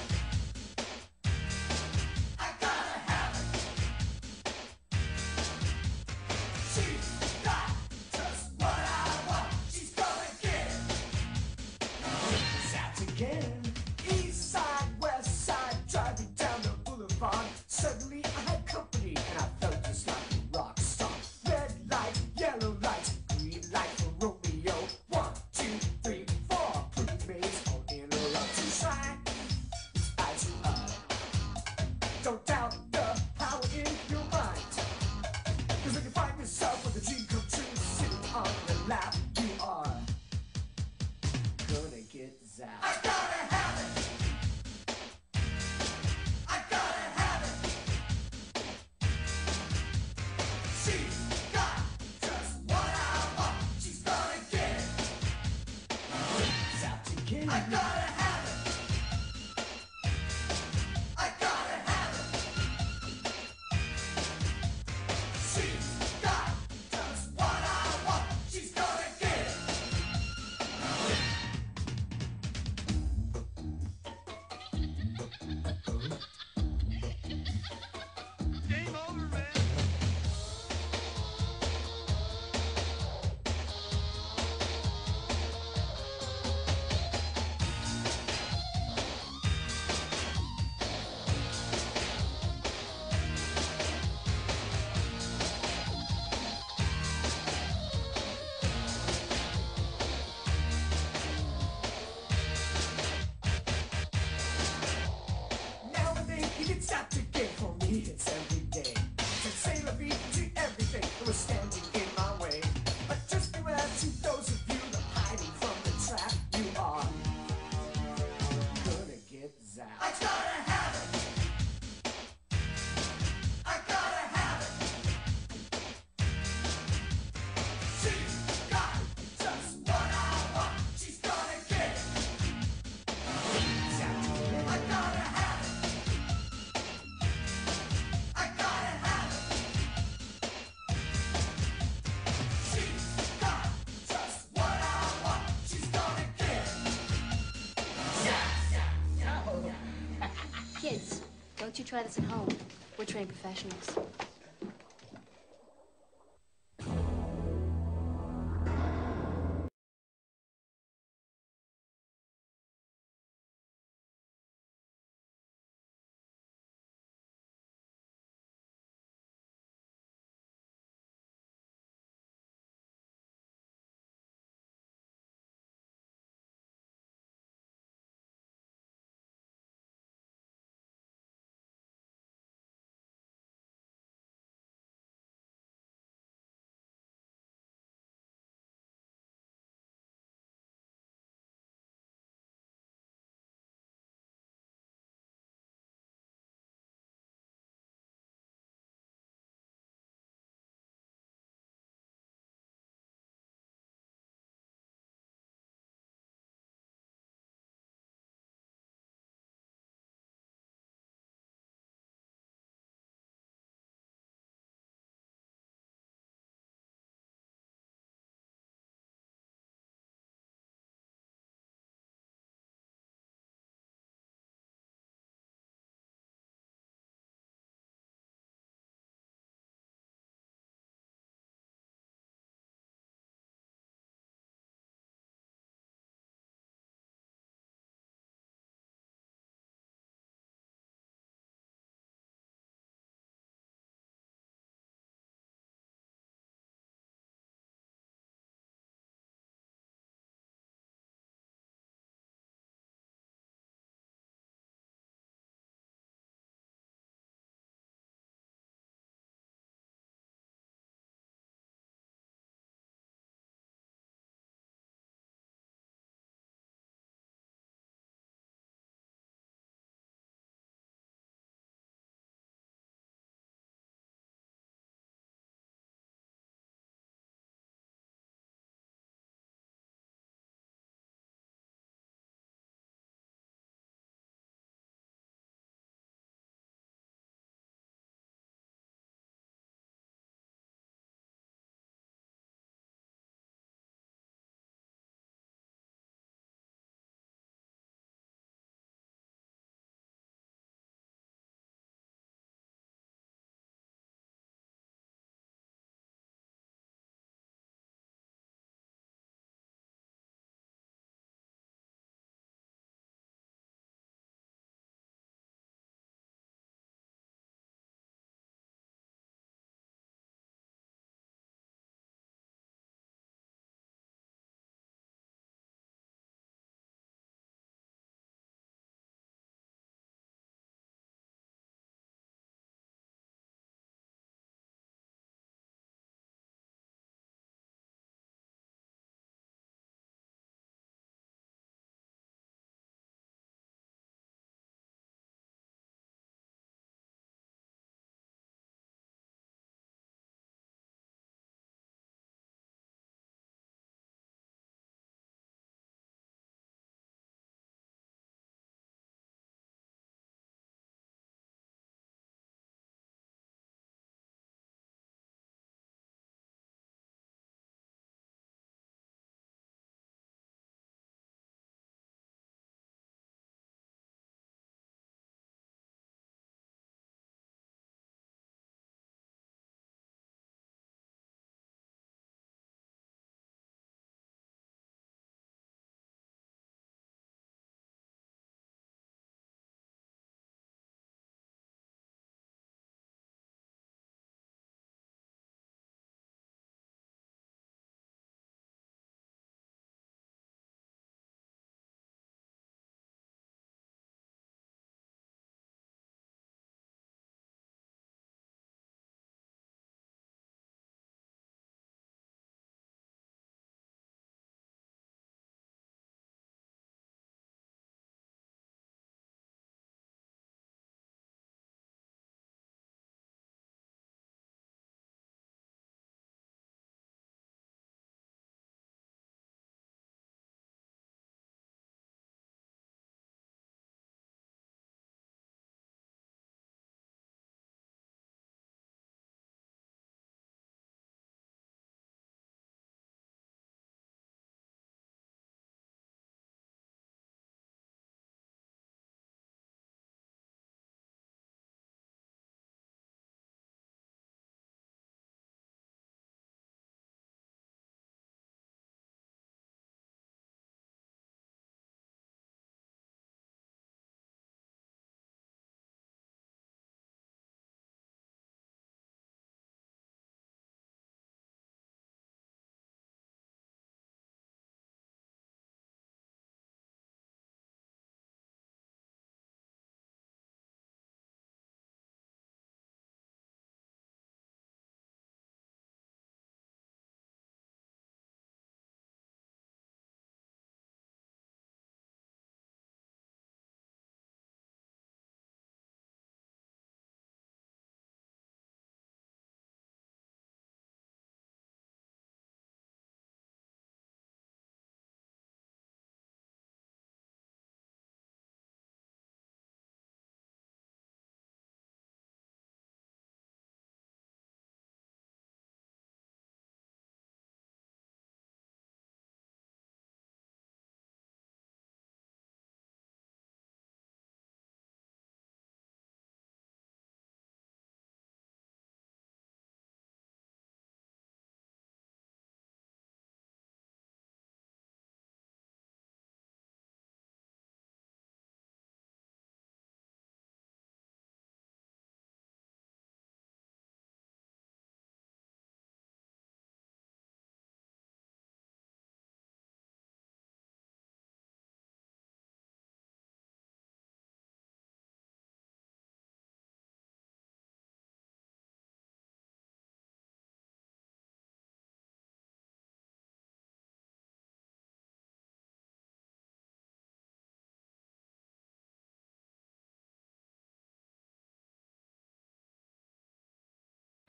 You try this at home. We're trained professionals.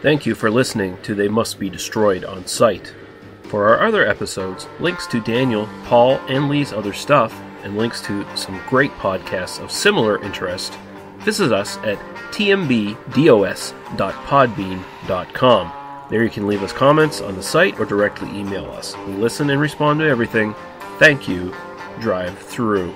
Thank you for listening to They Must Be Destroyed on Sight. For our other episodes, links to Daniel, Paul, and Lee's other stuff, and links to some great podcasts of similar interest, visit us at tmbdos.podbean.com. There you can leave us comments on the site or directly email us. We listen and respond to everything. Thank you. Drive through.